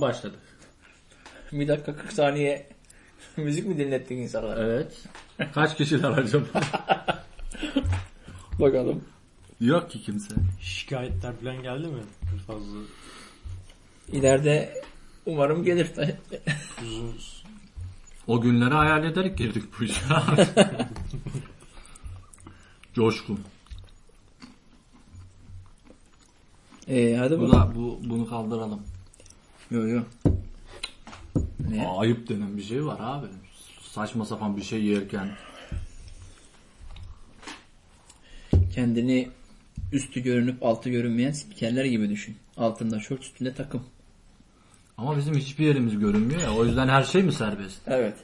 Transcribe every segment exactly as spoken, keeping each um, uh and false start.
Tamam, başladık. Bir dakika kırk saniye müzik mi dinlettin insanlara? Evet. Kaç kişiler acaba? Bakalım. Yok ki kimse. Şikayetler falan geldi mi? Fazla. İleride umarım gelir. O günleri hayal ederek girdik bu işe. Coşku. Ee, hadi bu da, bu bunu kaldıralım. Yok yok. Ne? Ayıp denen bir şey var abi. Saçma sapan bir şey yerken kendini üstü görünüp altı görünmeyen spikerler gibi düşün. Altında şort, üstünde takım. Ama bizim hiçbir yerimiz görünmüyor ya. O yüzden her şey mi serbest? Evet.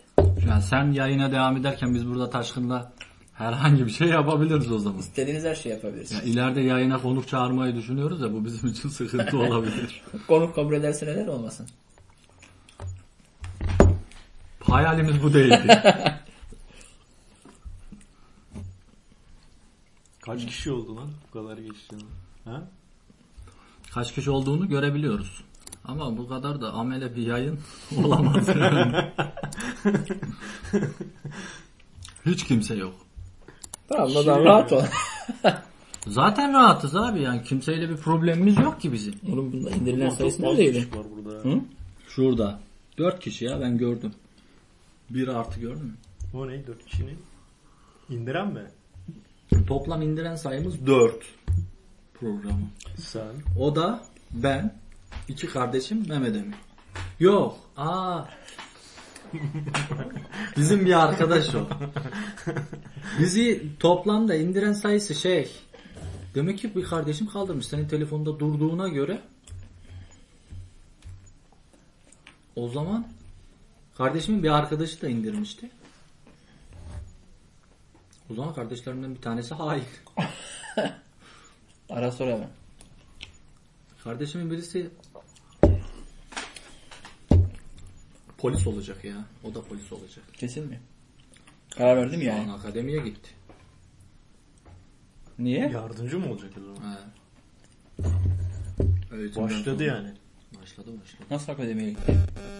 Yani sen yayına devam ederken biz burada Taşkın'la herhangi bir şey yapabiliriz o zaman. İstediğiniz her şeyi yapabilirsiniz. Yani ileride yayına konuk çağırmayı düşünüyoruz ya, bu bizim için sıkıntı olabilir. Konuk kabul ederse neler olmasın? Hayalimiz bu değildi. Kaç kişi oldu lan bu kadar geçtiğini? Ha? Kaç kişi olduğunu görebiliyoruz. Ama bu kadar da amele bir yayın olamaz yani. Hiç kimse yok. Tamam da rahat ol. Zaten rahatız abi yani, kimseyle bir problemimiz yok ki bizim. Oğlum bunda indirilen sayısı neredeydi? Şurada. dört kişi ya, ben gördüm. bir artı gördün mü? O ne? dört kişinin indiren mi? Toplam indiren sayımız dört programı. Sen. O da ben, iki kardeşim, Mehmet Emin. Yok. Aa. Bizim bir arkadaş o. Bizi toplamda indiren sayısı şey. Demek ki bir kardeşim kaldırmış. Senin telefonda durduğuna göre o zaman kardeşimin bir arkadaşı da indirmişti. O zaman kardeşlerimden bir tanesi hain. Ara sor hemen. Kardeşimin birisi polis olacak ya. O da polis olacak. Kesin mi? Karar verdim ya. Yani. Akademiye gitti. Niye? Yardımcı mı olacak o zaman? Evet. Başladı yani. Başladı başladı. Nasıl akademiye gitti?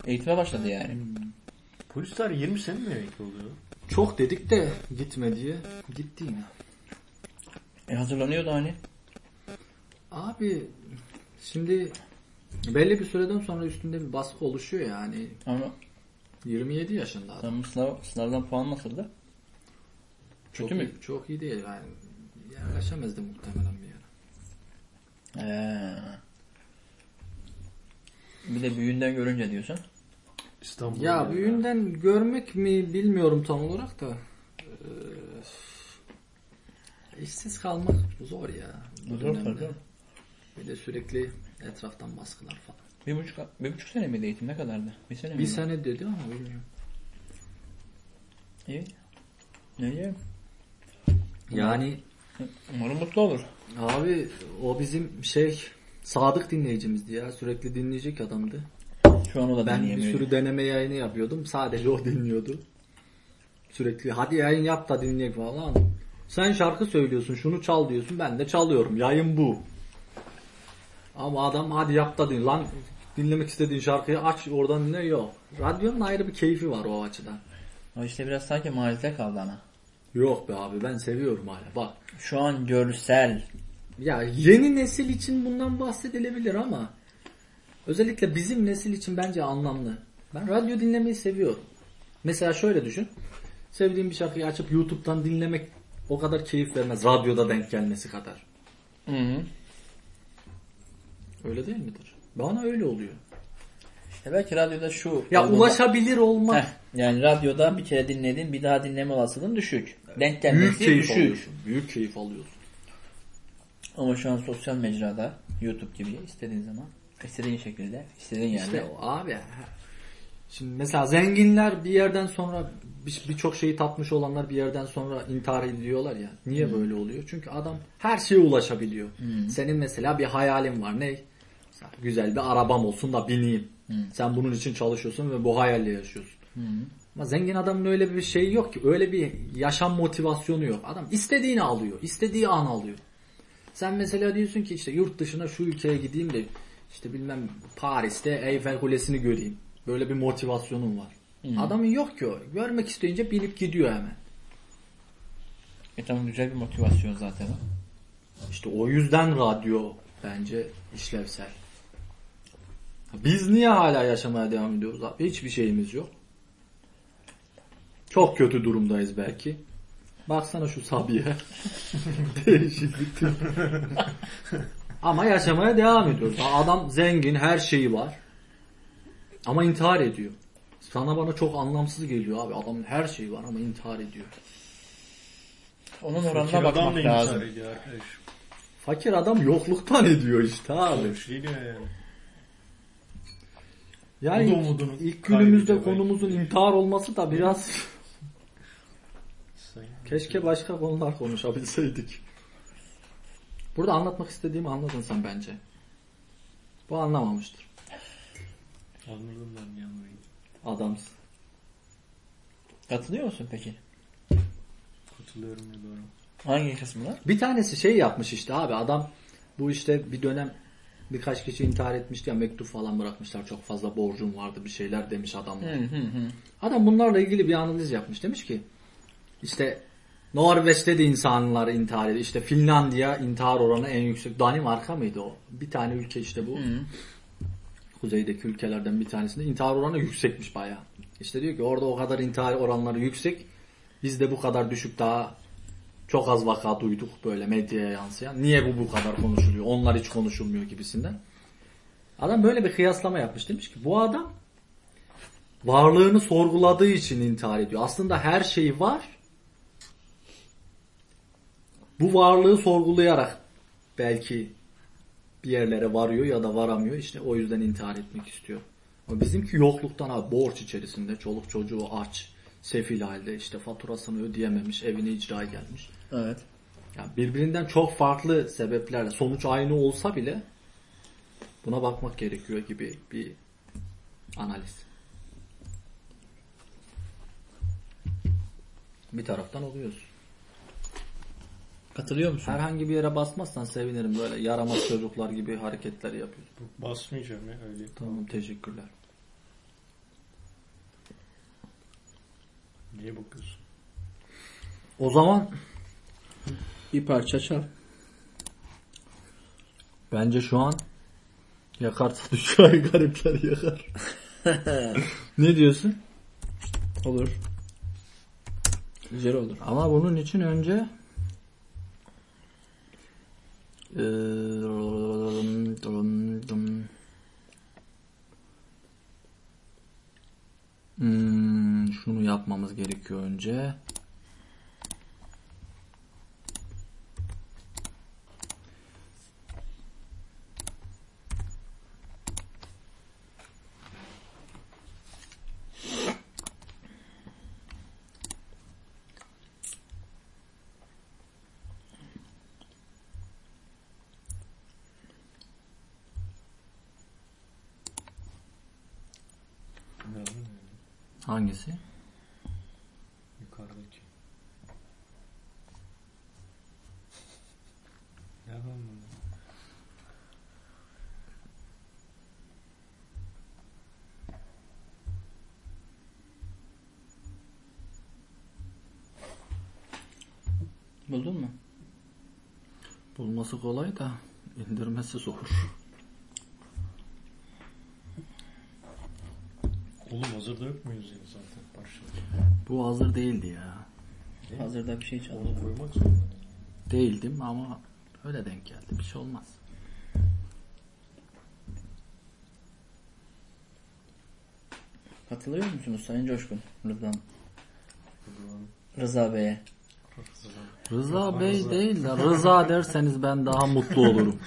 Eğitime başladı yani. Hmm. Polisler yirmi sene mi emekli oluyor? Çok dedik de gitme diye. Gitti yine. E hazırlanıyordu hani. Abi şimdi belli bir süreden sonra üstünde bir baskı oluşuyor yani. Ama yirmi yedi yaşında adam. Sınav, sınavdan puan nasıldı? Kötü çok mü? İyi, çok iyi değil yani. Yaklaşamazdı muhtemelen bir yere. Eee. Bir de büyüğünden görünce diyorsun. İstanbul'da ya yani. Büyüğünden görmek mi bilmiyorum tam olarak da. Ee, işsiz kalmak zor ya. Bu zor tabii. Bir de sürekli etraftan baskılar falan. Bir buçuk, bir buçuk sene miydi eğitim? Ne kadardı? Bir sene mi? Bir sene dedi ama bilmiyorum. İyi. Ne diyeyim? Yani. Umarım mutlu olur. Abi o bizim şey... Sadık dinleyicimizdi ya. Sürekli dinleyecek adamdı. Şu an o da ben bir sürü deneme yayını yapıyordum. Sadece o dinliyordu. Sürekli hadi yayın yap da dinleyek falan. Sen şarkı söylüyorsun, şunu çal diyorsun. Ben de çalıyorum. Yayın bu. Ama adam hadi yap da dinle. Lan dinlemek istediğin şarkıyı aç oradan dinle. Yok. Radyonun ayrı bir keyfi var o açıdan. O işte biraz sanki marifete kaldı ama. Yok be abi, ben seviyorum hala. Bak. Şu an görsel. Ya yeni nesil için bundan bahsedilebilir ama özellikle bizim nesil için bence anlamlı. Ben radyo dinlemeyi seviyorum. Mesela şöyle düşün. Sevdiğim bir şarkıyı açıp YouTube'dan dinlemek o kadar keyif vermez. Radyoda denk gelmesi kadar. Hı hı. Öyle değil midir? Bana öyle oluyor. İşte belki radyoda şu... Ya olmalı. Ulaşabilir olmak. Heh, yani radyoda bir kere dinledin, bir daha dinleme olasılığın düşük. Evet. Denk gelmesi büyük keyif düşük. Alıyorsun. Büyük keyif alıyorsun. Ama şu an sosyal mecrada YouTube gibi istediğin zaman, istediğin şekilde, istediğin yerde. İşte o abi. Şimdi mesela zenginler bir yerden sonra birçok bir şeyi tatmış olanlar bir yerden sonra intihar ediyorlar ya. Niye hmm. böyle oluyor? Çünkü adam her şeye ulaşabiliyor. Hmm. Senin mesela bir hayalin var. Ne? Güzel bir arabam olsun da bineyim. Hmm. Sen bunun için çalışıyorsun ve bu hayalle yaşıyorsun. Hmm. Ama zengin adamın öyle bir şeyi yok ki. Öyle bir yaşam motivasyonu yok. Adam istediğini alıyor. İstediği an alıyor. Sen mesela diyorsun ki işte yurt dışına şu ülkeye gideyim de İşte bilmem Paris'te Eyfel Kulesi'ni göreyim. Böyle bir motivasyonum var. Hmm. Adamın yok ki o. Görmek isteyince binip gidiyor hemen. E tamam, güzel bir motivasyon zaten. İşte o yüzden radyo bence işlevsel. Biz niye hala yaşamaya devam ediyoruz abi? Hiçbir şeyimiz yok. Çok kötü durumdayız belki. Baksana şu Sabiha. Değişiklik. Ama yaşamaya devam ediyoruz. Adam zengin, her şeyi var. Ama intihar ediyor. Sana bana çok anlamsız geliyor abi. Adamın her şeyi var ama intihar ediyor. Onun oranına bakmak lazım. Fakir adam yokluktan ediyor işte abi. Şey diyor yani. Yani ilk, ilk günümüzde konumuzun belki. İntihar olması da biraz keşke başka konular konuşabilseydik. Burada anlatmak istediğimi anladın sen bence. Bu anlamamıştır. Anladım ben yanlıyım. Adamsın. Katılıyor musun peki? Katılıyorum ya, doğru. Hangi kısımlar? Bir tanesi şey yapmış işte abi, adam bu işte bir dönem birkaç kişi intihar etmişti ya, mektup falan bırakmışlar, çok fazla borcum vardı bir şeyler demiş adamlar. Hı hı hı. Adam bunlarla ilgili bir analiz yapmış, demiş ki işte Norveç'te de insanlar intihar ediyor, işte Finlandiya intihar oranı en yüksek, Danimarka mıydı o? Bir tane ülke işte bu. Hı hı. Kuzeydeki ülkelerden bir tanesinde intihar oranı yüksekmiş bayağı. İşte diyor ki orada o kadar intihar oranları yüksek, bizde bu kadar düşük, daha çok az vaka duyduk böyle medyaya yansıyan. Niye bu bu kadar konuşuluyor? Onlar hiç konuşulmuyor gibisinden. Adam böyle bir kıyaslama yapmış, demiş ki bu adam varlığını sorguladığı için intihar ediyor. Aslında her şey var. Bu varlığı sorgulayarak belki bir yerlere varıyor ya da varamıyor. İşte o yüzden intihar etmek istiyor. Ama bizimki yokluktan abi, borç içerisinde, çoluk çocuğu aç, sefil halde, işte faturasını ödeyememiş, evine icra gelmiş. Evet. Yani birbirinden çok farklı sebeplerle, sonuç aynı olsa bile buna bakmak gerekiyor gibi bir analiz. Bir taraftan oluyoruz. Katılıyor musun? Herhangi bir yere basmazsan sevinirim, böyle yaramaz çocuklar gibi hareketler yapıyorsun. Basmayacağım ya öyle. Tamam, teşekkürler. Niye bakıyorsun? O zaman bir parça çal. Bence şu an yakarsa düşer, garipler yakar. Ne diyorsun? Olur. Güzel olur. Ama bunun için önce Hmm, şunu yapmamız gerekiyor önce. Hangisi? Yukarıdaki. Ya ben bunu. Buldun mu? Bulması kolay da indirmesi zor. Oğlum hazırda yok muyuz yani zaten başladı. Bu hazır değildi ya. Değil. Hazırda bir şey çaldım. Onu koymak zorunda değildim ama öyle denk geldi. Bir şey olmaz. Katılıyor musunuz Sayın Coşkun? Rıdvan. Rıza Bey'e. Rıza, Rıza Bey Rıza. Değil de Rıza derseniz ben daha mutlu olurum.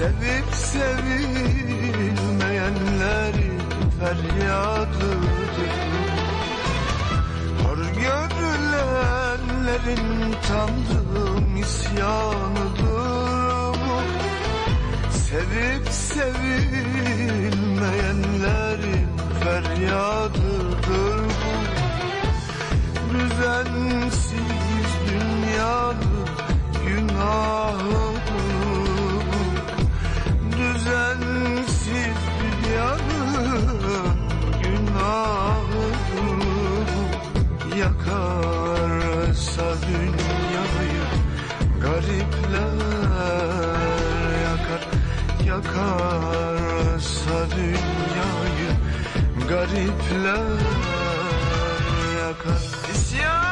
Sevip sevilmeyenlerin feryadıdır. Hor görülenlerin Tanrım isyanıdır bu. Sevip sevilmeyenlerin feryadıdır bu. Düzensiz dünyanın günahı. Düzensiz dünyanın günahı yakarsa dünyayı garipler yakar, yakarsa dünyayı garipler yakar. İsyan.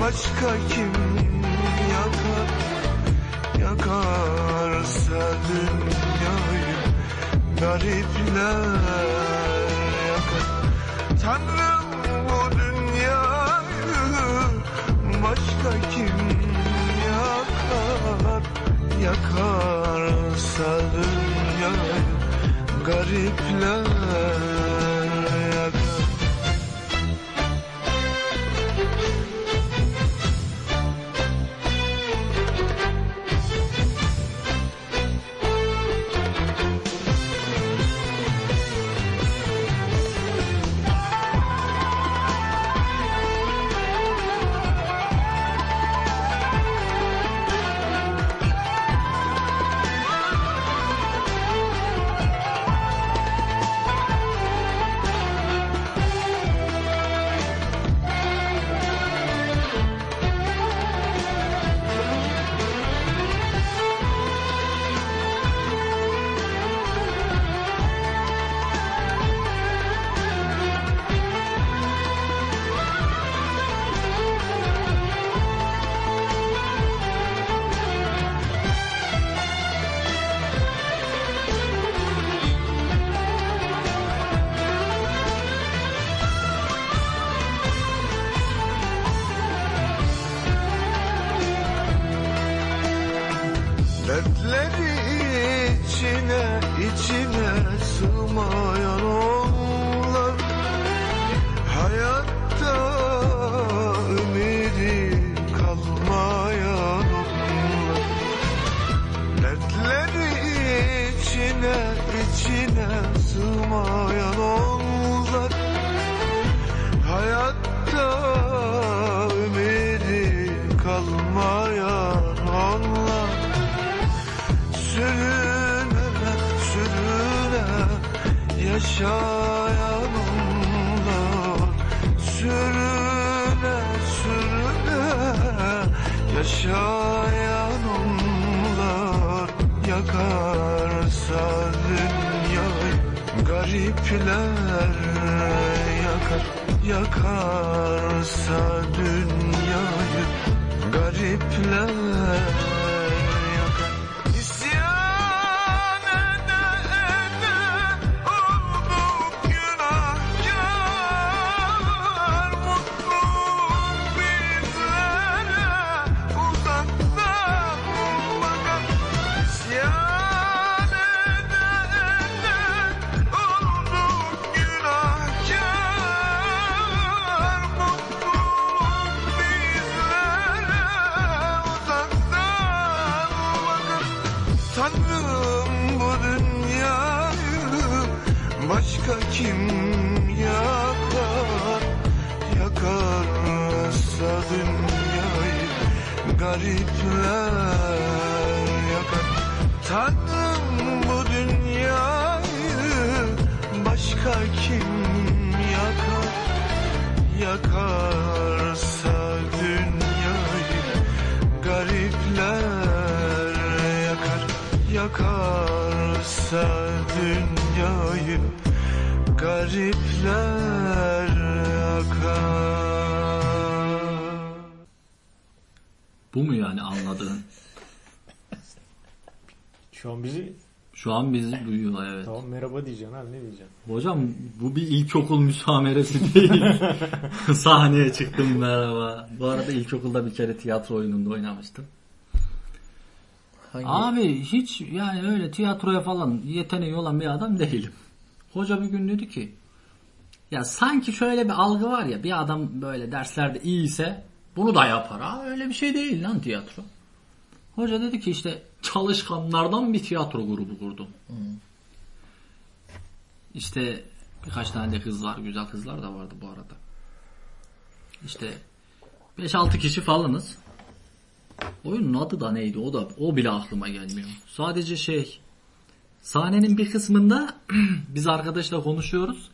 Başka kim yakar, yakarsa dünyayı garipler yakar. Tanrım bu dünyayı başka kim yakar, yakarsa dünyayı garipler. Dertleri içine, içine sığmayan onlar hayatta ümidi kalmayan onlar. Dertleri içine, içine sığmayan onlar hayatta ümidi kalmayan onlar. Sürüne, sürüne yaşayan onlar. Sürüne, sürüne yaşayan onlar. Yakarsa dünyayı garipler yakar. Yakarsa dünyayı garipler. Tanrım bu dünyayı başka kim yakar, yakarsa dünyayı garipler yakar. Tanrım bu dünyayı başka kim yakar, yakarsa dünyayı garipler. yakarsa dünyayı, garipler yakar. Bu mu yani anladığın? Şu an bizi Şu an bizi duyuyorlar, evet. Tamam, merhaba diyeceksin abi, ne diyeceksin? Hocam bu bir ilkokul müsameresi değil. Sahneye çıktım, merhaba. Bu arada ilkokulda bir kere tiyatro oyununda oynamıştım. Hangi? Abi hiç yani öyle tiyatroya falan yeteneği olan bir adam değilim. Hoca bir gün dedi ki, ya sanki şöyle bir algı var ya, bir adam böyle derslerde iyiyse bunu da yapar. Ha, öyle bir şey değil lan tiyatro. Hoca dedi ki işte çalışkanlardan bir tiyatro grubu kurdum. Hmm. İşte birkaç tane de kızlar, güzel kızlar da vardı bu arada. İşte beş altı kişi falanız. Oyunun adı da neydi? O da o bile aklıma gelmiyor. Sadece şey, sahnenin bir kısmında biz arkadaşla konuşuyoruz.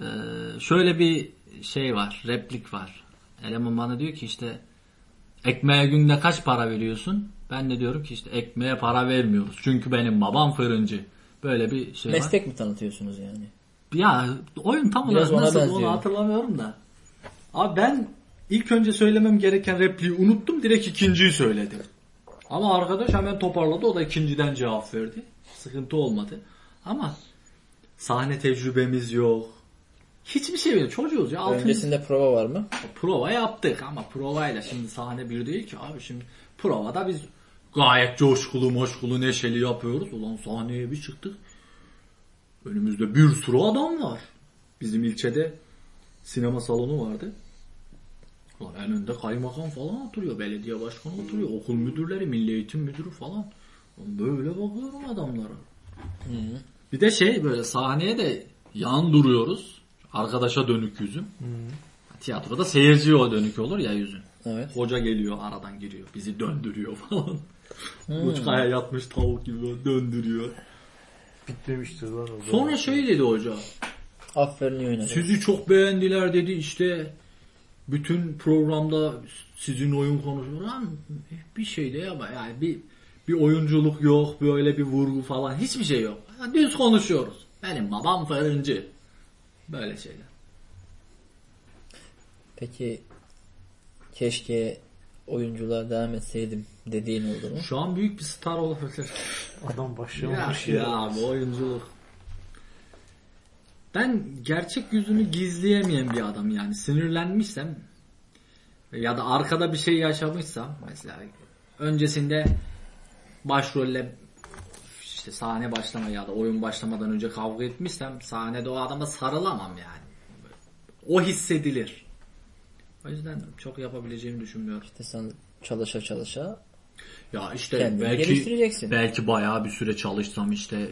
Ee, şöyle bir şey var, replik var. Eleman bana diyor ki işte ekmeğe günde kaç para veriyorsun? Ben de diyorum ki işte ekmeğe para vermiyoruz. Çünkü benim babam fırıncı. Böyle bir şey. Meslek var. Mi tanıtıyorsunuz yani? Ya oyun tam olarak nasıl onu hatırlamıyorum da. Abi ben ilk önce söylemem gereken repliği unuttum. Direkt ikinciyi söyledim. Ama arkadaş hemen toparladı. O da ikinciden cevap verdi. Sıkıntı olmadı. Ama sahne tecrübemiz yok. Hiçbir şey yok. Çocuğuz ya. Öncesinde altın... prova var mı? Prova yaptık ama provayla şimdi sahne bir değil ki abi. Şimdi provada biz gayet coşkulu moşkulu neşeli yapıyoruz. Ulan sahneye bir çıktık. Önümüzde bir sürü adam var. Bizim ilçede sinema salonu vardı. Ulan en önde kaymakam falan oturuyor. Belediye başkanı oturuyor. Okul müdürleri, milli eğitim müdürü falan. Böyle bakıyorum adamlara. Bir de şey böyle sahneye de yan duruyoruz. Arkadaşa dönük yüzüm. Hı-hı. Tiyatroda seyirciye o dönük olur ya yüzün. Evet. Hoca geliyor aradan giriyor. Bizi döndürüyor falan. Uçkaya yatmış tavuk gibi döndürüyor. Bitmemiştir lan o. Sonra şey dedi hoca. Aferin oynadı. Sizi çok beğendiler dedi işte. Bütün programda sizin oyun konuşuyor. Lan bir şey de yapma. Yani bir, bir oyunculuk yok. Böyle bir vurgu falan. Hiçbir şey yok. Düz konuşuyoruz. Benim babam fırıncı. Böyle şeyler. Peki keşke oyunculuğa devam etseydim dediğin oldu mu? Şu an büyük bir star olabilir. Adam başlamış ya. Ya abi oyunculuk. Ben gerçek yüzünü gizleyemeyen bir adam yani. Sinirlenmişsem ya da arkada bir şey yaşamışsam mesela öncesinde başrolle İşte sahne başlama ya da oyun başlamadan önce kavga etmişsem sahnede o adama sarılamam yani. O hissedilir. O yüzden çok yapabileceğimi düşünmüyorum. İşte sen çalışa çalışa ya işte belki, belki bayağı bir süre çalışsam işte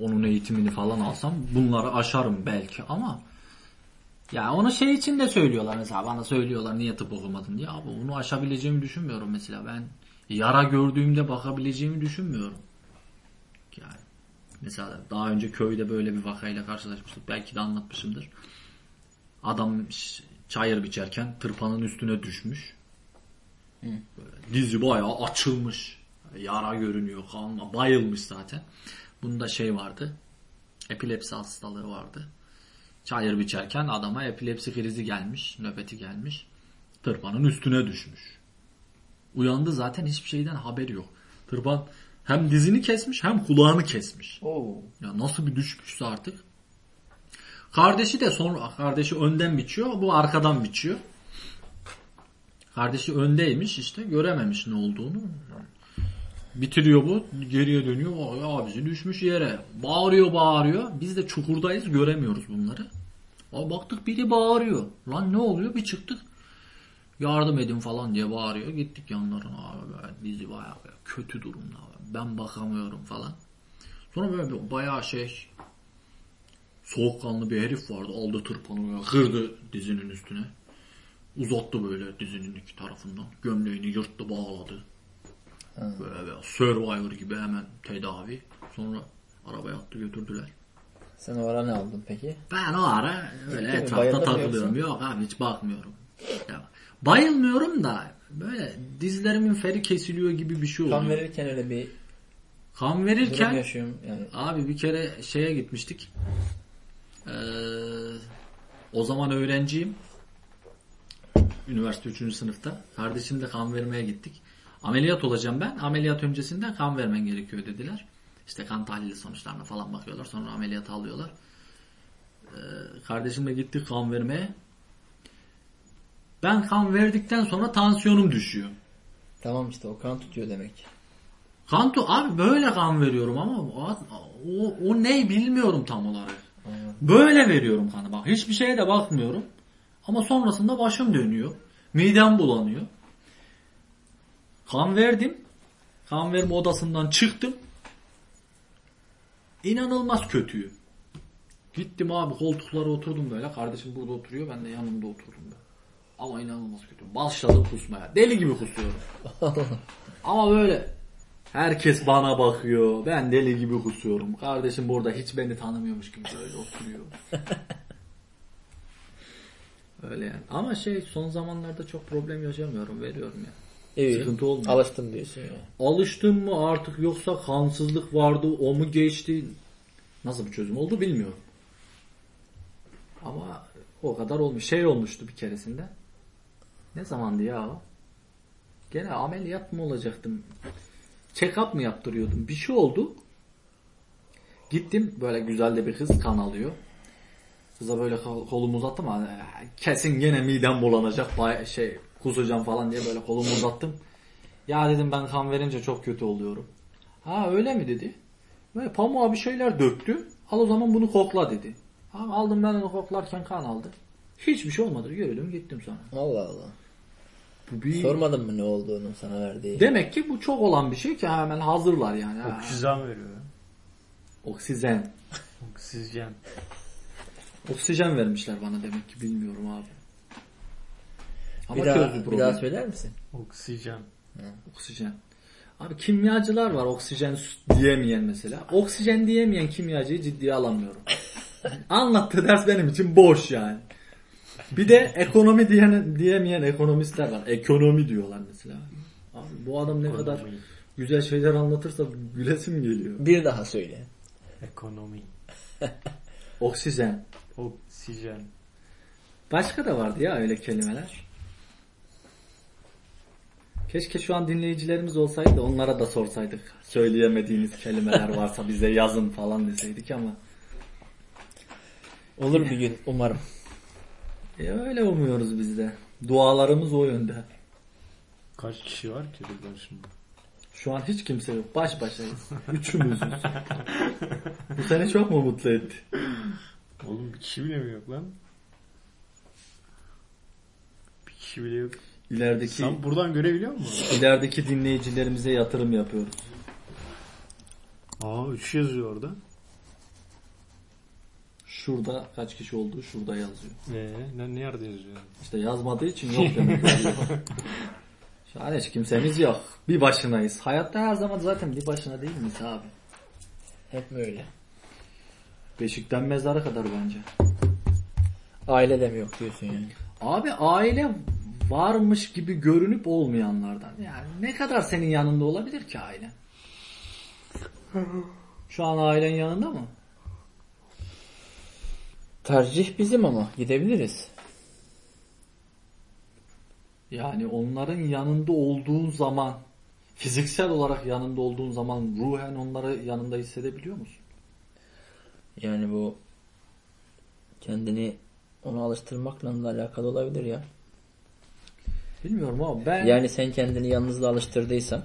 onun eğitimini falan alsam bunları aşarım belki ama ya onu şey için de söylüyorlar mesela bana söylüyorlar niye tıp okumadın diye abi onu aşabileceğimi düşünmüyorum mesela ben yara gördüğümde bakabileceğimi düşünmüyorum. Yani mesela daha önce köyde böyle bir vakayla karşılaşmıştık. Belki de anlatmışımdır. Adam çayır biçerken tırpanın üstüne düşmüş. Böyle dizi bayağı açılmış. Yara görünüyor, kanla bayılmış zaten. Bunda şey vardı. Epilepsi hastalığı vardı. Çayır biçerken adama epilepsi krizi gelmiş, nöbeti gelmiş. Tırpanın üstüne düşmüş. Uyandı zaten hiçbir şeyden haberi yok. Tırpan hem dizini kesmiş hem kulağını kesmiş. Oo. Ya nasıl bir düşmüşse artık. Kardeşi de sonra kardeşi önden biçiyor, bu arkadan biçiyor. Kardeşi öndeymiş işte görememiş ne olduğunu. Bitiriyor bu, geriye dönüyor. Abisi düşmüş yere. Bağırıyor, bağırıyor. Biz de çukurdayız, göremiyoruz bunları. Abi baktık biri bağırıyor. Lan ne oluyor? Bir çıktık. Yardım edin falan diye bağırıyor. Gittik yanlarına abi. Bizi bayağı kötü durumda. Ben bakamıyorum falan. Sonra böyle bir bayağı şey soğukkanlı bir herif vardı. Aldı tırpanı kırdı dizinin üstüne. Uzattı böyle dizinin iki tarafından. Gömleğini yırttı bağladı. Böyle Survivor gibi hemen tedavi. Sonra arabaya attı götürdüler. Sen o ara ne aldın peki? Ben o ara öyle Gitti etrafta takılıyorum. Yok abi hiç bakmıyorum. Ya, bayılmıyorum da böyle dizlerimin feri kesiliyor gibi bir şey oluyor. Kan verirken öyle bir Kan verirken yaşıyorum yani. Abi bir kere şeye gitmiştik. Ee, o zaman öğrenciyim. Üniversite üçüncü sınıfta. Kardeşimle kan vermeye gittik. Ameliyat olacağım ben. Ameliyat öncesinde kan vermen gerekiyor dediler. İşte kan tahlili sonuçlarına falan bakıyorlar. Sonra ameliyata alıyorlar. Ee, kardeşimle gittik kan vermeye. Ben kan verdikten sonra tansiyonum düşüyor. Tamam işte o kan tutuyor demek. Kan tu abi böyle kan veriyorum ama o, o, o ne bilmiyorum tam olarak. Anladım. Böyle veriyorum kanı. Bak hiçbir şeye de bakmıyorum. Ama sonrasında başım dönüyor. Midem bulanıyor. Kan verdim. Kan verme odasından çıktım. İnanılmaz kötüyüm. Gittim abi koltuklara oturdum böyle. Kardeşim burada oturuyor. Ben de yanımda oturdum böyle. Ama inanılmaz kötü. Başladım kusmaya. Deli gibi kusuyorum. Ama böyle herkes bana bakıyor. Ben deli gibi kusuyorum. Kardeşim burada hiç beni tanımıyormuş gibi böyle oturuyor. Öyle yani. Ama şey son zamanlarda çok problem yaşamıyorum. Veriyorum ya. Yani. İyi. Sıkıntı olmuyor. Alıştım diyorsun ya. Alıştım mı artık yoksa kansızlık vardı o mu geçti? Nasıl bir çözüm oldu bilmiyorum. Ama o kadar olmuş. Şey olmuştu bir keresinde. Ne zamandı ya o? Gene ameliyat mı olacaktım? Check-up mı yaptırıyordum? Bir şey oldu. Gittim böyle güzel de bir kız kan alıyor. Kıza böyle kolumu uzattım. Kesin gene midem bulanacak. Şey kusacağım falan diye böyle kolumu uzattım. Ya dedim ben kan verince çok kötü oluyorum. Ha öyle mi dedi. Böyle pamuğa bir şeyler döktü. Al o zaman bunu kokla dedi. Abi aldım ben onu koklarken kan aldı. Hiçbir şey olmadı. Yürüdüm gittim sonra. Allah Allah. Bir... Sormadın mı ne olduğunu sana verdiği? Demek ki bu çok olan bir şey ki hemen hazırlar yani. Oksijen veriyor. Oksijen. Oksijen. Oksijen vermişler bana demek ki bilmiyorum abi. Ama bir daha, bir daha söyler misin? Oksijen. Hı. Oksijen. Abi kimyacılar var oksijen diyemeyen mesela. Oksijen diyemeyen kimyacıyı ciddiye alamıyorum. Anlattığı ders benim için boş yani. Bir de ekonomi diyen, diyemeyen ekonomistler var. Ekonomi diyorlar mesela. Abi bu adam ne ekonomi. Kadar güzel şeyler anlatırsa gülesim geliyor. Bir daha söyle. Ekonomi. Oksijen. Oksijen. Başka da vardı ya öyle kelimeler. Keşke şu an dinleyicilerimiz olsaydı onlara da sorsaydık. Söyleyemediğiniz kelimeler varsa bize yazın falan deseydik ama. Olur bir gün umarım. E öyle umuyoruz biz de. Dualarımız o yönde. Kaç kişi var ki burada şimdi? Şu an hiç kimse yok. Baş başayız. Üçümüzüz. Bu sene çok mu mutlu etti? Oğlum bir kişi bile mi yok lan? Bir kişi bile yok. İlerideki, sen buradan görebiliyor musun? İlerideki dinleyicilerimize yatırım yapıyoruz. Aa üç yazıyor orada. Şurada kaç kişi olduğu şurada yazıyor. Eee nerede yazıyor? İşte yazmadığı için yok demek. Şu an hiç kimsemiz yok. Bir başınayız. Hayatta her zaman zaten bir başına değil miyiz abi? Hep böyle. Beşikten mezara kadar bence. Aile de mi yok diyorsun yani? Abi aile varmış gibi görünüp olmayanlardan. Yani ne kadar senin yanında olabilir ki ailen? Şu an ailen yanında mı? Tercih bizim ama gidebiliriz. Yani onların yanında olduğun zaman, fiziksel olarak yanında olduğun zaman ruhen onları yanında hissedebiliyor musun? Yani bu kendini ona alıştırmakla da alakalı olabilir ya. Bilmiyorum ama ben... Yani sen kendini yalnızla alıştırdıysan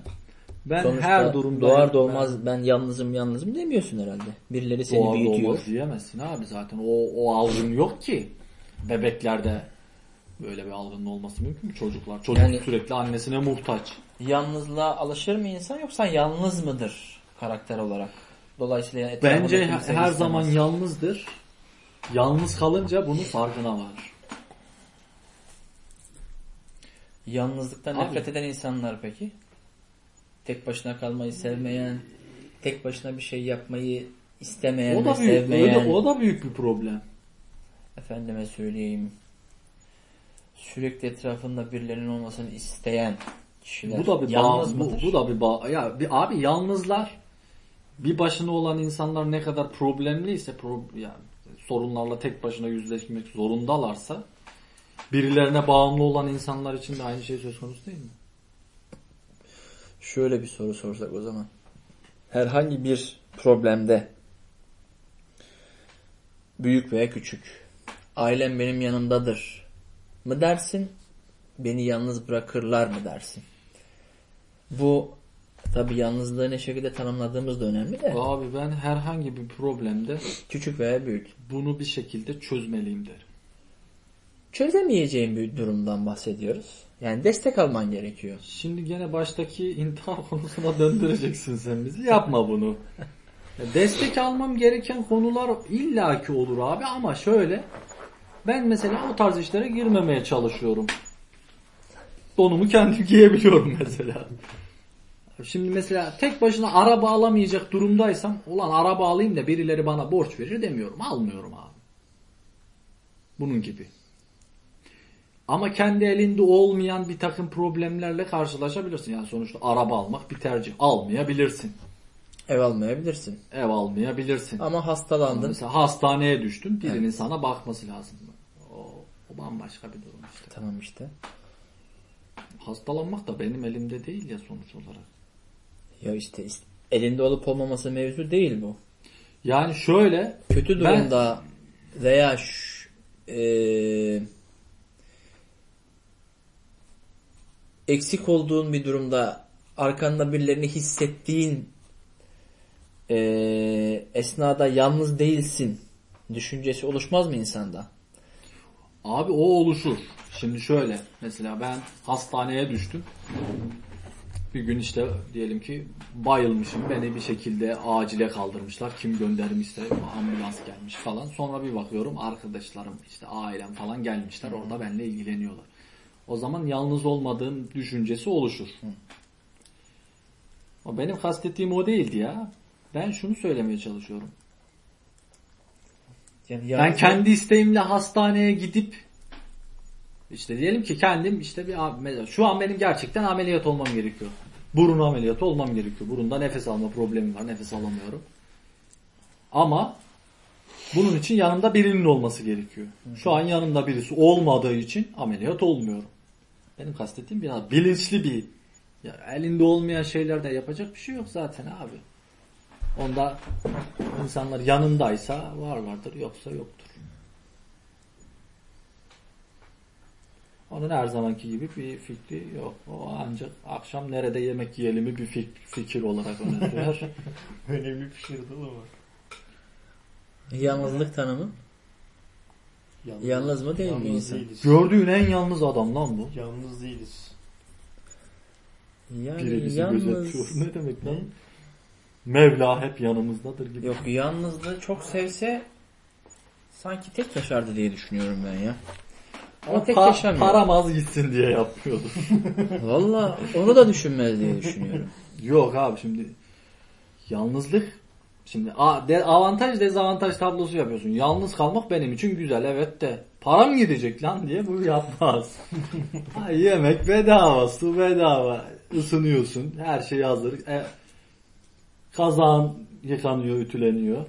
ben sonuçta her durumda doğar doğmaz ben... ben yalnızım yalnızım demiyorsun herhalde. Birileri seni doğar büyütüyor. Doğar doğmaz diyemezsin abi zaten. O, o algın yok ki. Bebeklerde böyle bir algının olması mümkün mü çocuklar? Çocuk yani, sürekli annesine muhtaç. Yalnızlığa alışır mı insan yoksa yalnız mıdır karakter olarak? Dolayısıyla yani bence her istemez. Zaman yalnızdır. Yalnız kalınca bunun farkına varır. Yalnızlıktan abi. Nefret eden insanlar peki? Tek başına kalmayı sevmeyen, tek başına bir şey yapmayı istemeyen, o da büyük, sevmeyen. O da, o da büyük bir problem. Efendime söyleyeyim. Sürekli etrafında birilerinin olmasını isteyen kişiler. Bu da bir yalnız bağ, mıdır? Bu, bu da bir bağ. Ya bir abi yalnızlar bir başına olan insanlar ne kadar problemliyse, pro- yani sorunlarla tek başına yüzleşmek zorundalarsa, birilerine bağımlı olan insanlar için de aynı şey söz konusu değil mi? Şöyle bir soru sorsak o zaman. Herhangi bir problemde, büyük veya küçük, ailem benim yanımdadır mı dersin, beni yalnız bırakırlar mı dersin? Bu tabii yalnızlığı ne şekilde tanımladığımız da önemli de. Abi ben herhangi bir problemde, küçük veya büyük, bunu bir şekilde çözmeliyim derim. Çözemeyeceğim bir durumdan bahsediyoruz. Yani destek alman gerekiyor. Şimdi gene baştaki intihar konusuna döndüreceksin sen bizi. Yapma bunu. Destek almam gereken konular illaki olur abi, ama şöyle, ben mesela o tarz işlere girmemeye çalışıyorum. Donumu kendim giyebiliyorum mesela. Şimdi mesela tek başına araba alamayacak durumdaysam, ulan araba alayım da birileri bana borç verir demiyorum. Almıyorum abi. Bunun gibi. Ama kendi elinde olmayan bir takım problemlerle karşılaşabilirsin. Yani sonuçta araba almak bir tercih. Almayabilirsin. Ev almayabilirsin. Ev almayabilirsin. Ama hastalandın. Mesela hastaneye düştün. Birinin evet. sana bakması lazım. O, o bambaşka bir durum işte. Tamam işte. Hastalanmak da benim elimde değil ya sonuç olarak. Ya işte elinde olup olmaması mevzu değil bu. Yani şöyle. Kötü durumda ben, veya şu, e, eksik olduğun bir durumda arkanda birilerini hissettiğin e, esnada yalnız değilsin düşüncesi oluşmaz mı insanda? Abi o oluşur. Şimdi şöyle, mesela ben hastaneye düştüm. Bir gün işte diyelim ki bayılmışım. Beni bir şekilde acile kaldırmışlar. Kim göndermişse ambulans gelmiş falan. Sonra bir bakıyorum arkadaşlarım, işte ailem falan gelmişler. Orada benimle ilgileniyorlar. O zaman yalnız olmadığım düşüncesi oluşur. Ama benim kastettiğim o değildi ya. Ben şunu söylemeye çalışıyorum. Yani ben kendi isteğimle hastaneye gidip işte diyelim ki kendim işte bir mesela şu an benim gerçekten ameliyat olmam gerekiyor. Burun ameliyatı olmam gerekiyor. Burunda nefes alma problemi var. Nefes alamıyorum. Ama bunun için yanımda birinin olması gerekiyor. Şu an yanımda birisi olmadığı için ameliyat olmuyorum. Benim kastettiğim biraz bilinçli bir, yani elinde olmayan şeylerden yapacak bir şey yok zaten abi. Onda insanlar yanındaysa var vardır, yoksa yoktur. Onun her zamanki gibi bir fikri yok. O ancak akşam nerede yemek yiyelim bir fikir olarak öneriyor. Önemli bir şey de var. Yalnızlık tanımı? Yalnız, yalnız mı değil mi insan? Değiliz. Gördüğün en yalnız adam lan bu. Yalnız değiliz. Yani biri bizi yalnız... gözetiyor. Ne demek lan? Mevla hep yanımızdadır gibi. Yok, yalnızlığı çok sevse sanki tek yaşardı diye düşünüyorum ben ya. Ama tek pa- yaşamıyor. Param az gitsin diye yapıyordu. Valla onu da düşünmez diye düşünüyorum. Yok abi, şimdi yalnızlık, şimdi avantaj dezavantaj tablosu yapıyorsun. Yalnız kalmak benim için güzel, evet de param gidecek lan diye bu yapmaz. Yemek bedava, su bedava, ısınıyorsun, her şey hazır. E, kazağın yıkanıyor, ütüleniyor.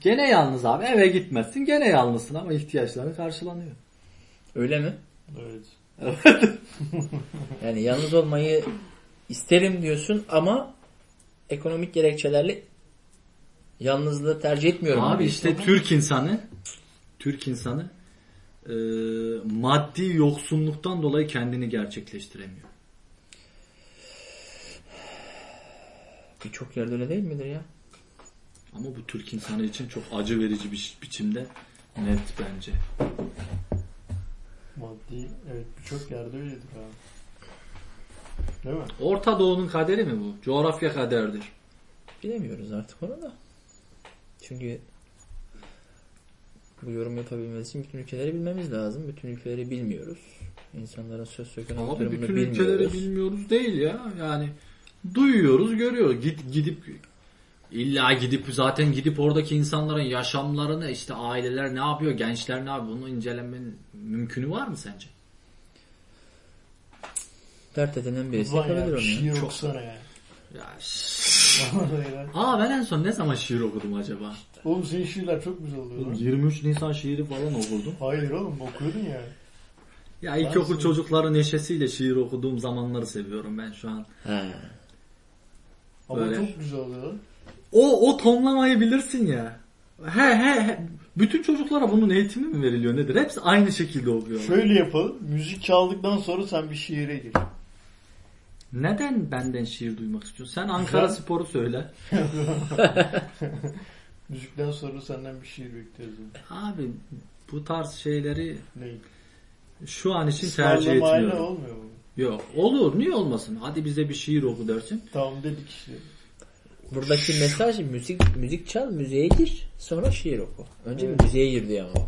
Gene yalnız abi, eve gitmezsin, gene yalnızsın ama ihtiyaçların karşılanıyor. Öyle mi? Evet. Evet. Yani yalnız olmayı isterim diyorsun ama ekonomik gerekçelerle yalnızlığı tercih etmiyorum. Abi, abi işte ama. Türk insanı Türk insanı e, maddi yoksunluktan dolayı kendini gerçekleştiremiyor. Birçok yerde öyle değil midir ya? Ama bu Türk insanı için çok acı verici bir biçimde net bence. Maddi, evet, birçok yerde öyledir abi. Değil mi? Orta Doğu'nun kaderi mi bu? Coğrafya kaderdir. Bilemiyoruz artık onu da. Çünkü bu yorum yapabilmesi için bütün ülkeleri bilmemiz lazım. Bütün ülkeleri bilmiyoruz. İnsanların sosyoekonomik durumunu bilmiyoruz. Bütün ülkeleri bilmiyoruz değil ya. Yani duyuyoruz, görüyoruz. Git, gidip illa gidip zaten gidip oradaki insanların yaşamlarını, işte aileler ne yapıyor, gençler ne yapıyor, bunu incelemenin mümkünü var mı sence? Dert edinen birisi. Vay ya, bir şey yok sana ya. Ya. Aa ben en son ne zaman şiir okudum acaba? Oğlum senin şiirler çok güzel oluyor. Oğlum, yirmi üç Nisan şiiri falan okudum. Hayır oğlum okuyordun ya. Ya ilkokul ben çocukların de... neşesiyle şiir okuduğum zamanları seviyorum ben şu an. He. Ama böyle çok güzel oluyor. O o tonlamayı bilirsin ya. He he he. Bütün çocuklara bunun eğitimi mi veriliyor nedir? Hepsi aynı şekilde oluyor. Şöyle yapalım. Müzik çaldıktan sonra sen bir şiire gir. Neden benden şiir duymak istiyorsun? Sen Ankara Spor'u söyle. Müzikten sonra senden bir şiir bekliyoruz. Abi bu tarz şeyleri ne? Şu an için İsmarla tercih etmiyorum. Olmuyor mu? Yok. Olur. Niye olmasın? Hadi bize bir şiir oku dersin. Tamam dedik işte. Buradaki mesaj müzik müzik çal, müziğe gir, sonra şiir oku. Önce evet. müziğe girdi ama.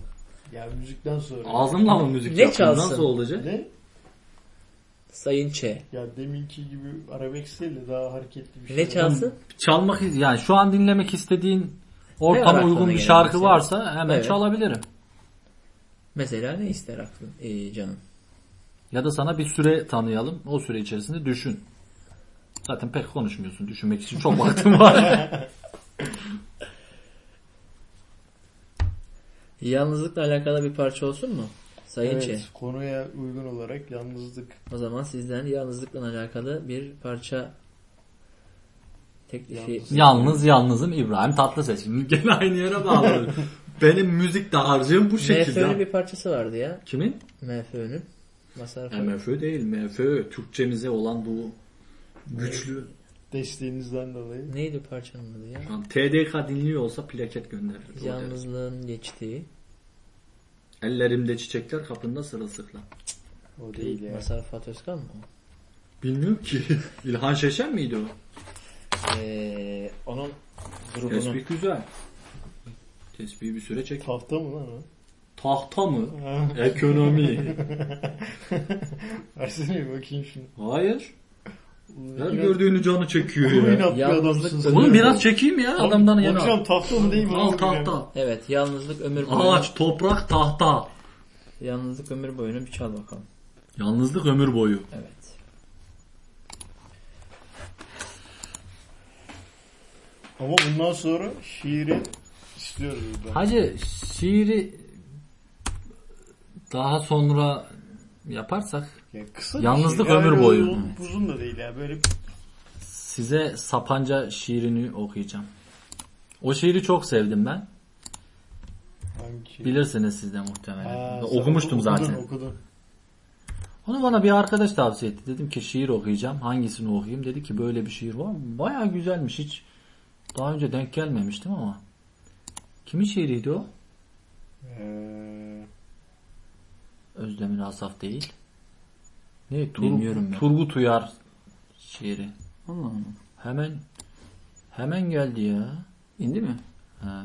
Ya müzikten sonra. Ağzımla mı müzik ne çalsın? Nasıl olacak? Ne? Sayın Ç. Ya deminki gibi arabesk değil de daha hareketli bir şey. Ne çalsın? Çalmak yani şu an dinlemek istediğin ortama uygun bir şarkı mesela varsa hemen evet çalabilirim. Mesela ne ister aklın ee, canım? Ya da sana bir süre tanıyalım. O süre içerisinde düşün. Zaten pek konuşmuyorsun. Düşünmek için çok vaktim var. Yalnızlıkla alakalı bir parça olsun mu? Sayın evet, Çe. Konuya uygun olarak yalnızlık. O zaman sizden yalnızlıkla alakalı bir parça teklifi. Yalnız, yalnız yalnızım İbrahim Tatlıses. Gene aynı yere bağlı. Benim müzik dağarcığım bu şekilde. M F Ö'nün bir parçası vardı ya. Kimin? M F Ö'nün. M F Ö değil. M F Ö. Türkçemize olan bu güçlü desteğinizden dolayı. Neydi parçanın adı ya? An T D K dinliyor olsa plaket gönderirdi. Yalnızlığın geçtiği. Ellerimde çiçekler kapında sırılsıklam. O değil ya. Masar Fuat Özkan mı? Bilmiyorum ki. İlhan Şeşen miydi o? Eee onun grubunun. Tespih güzel. Tespihi bir süre çek. Tahta mı lan o? Tahta mı? Ekonomi. Versene bakayım şimdi. Hayır. Her gördüğünü canı çekiyor. Yalnızlık. Bunu biraz çekeyim ya adamdan yana. Hocam tahta mı değil mi? Al tahta. Evet yalnızlık ömür boyu. Ağaç, toprak, tahta. Yalnızlık ömür boyunu bir çal bakalım. Yalnızlık ömür boyu. Evet. Ama bundan sonra şiiri istiyoruz. Hacı şiiri daha sonra yaparsak. Ya yalnızlık şey, ömür boyu. Uzun da değil ya böyle. Size Sapanca şiirini okuyacağım. O şiiri çok sevdim ben. Hangi? Bilirsiniz siz de muhtemelen. Aa, okumuştum okudun, zaten. Okudun. Onu bana bir arkadaş tavsiye etti. Dedim ki şiir okuyacağım. Hangisini okuyayım? Dedi ki böyle bir şiir var. Bayağı güzelmiş. Hiç daha önce denk gelmemiştim ama. Kimin şiiriydi o? Ee... Özdemir Asaf değil. Ne Tur- bilmiyorum ben. Turgut Uyar şiiri. Allah Allah. Hemen hemen geldi ya. İndi mi? Ha.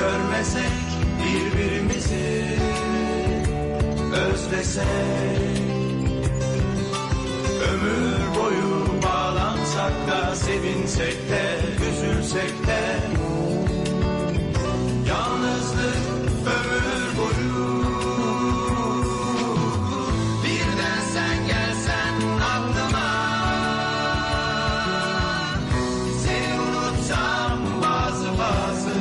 görmesek birbirimizi, özlesek ömür boyu bağlansak da, sevinsek de üzülsek de, yalnızlık ömür boyu. Birden sen gelsen aklıma, seni unutsam bazı bazı,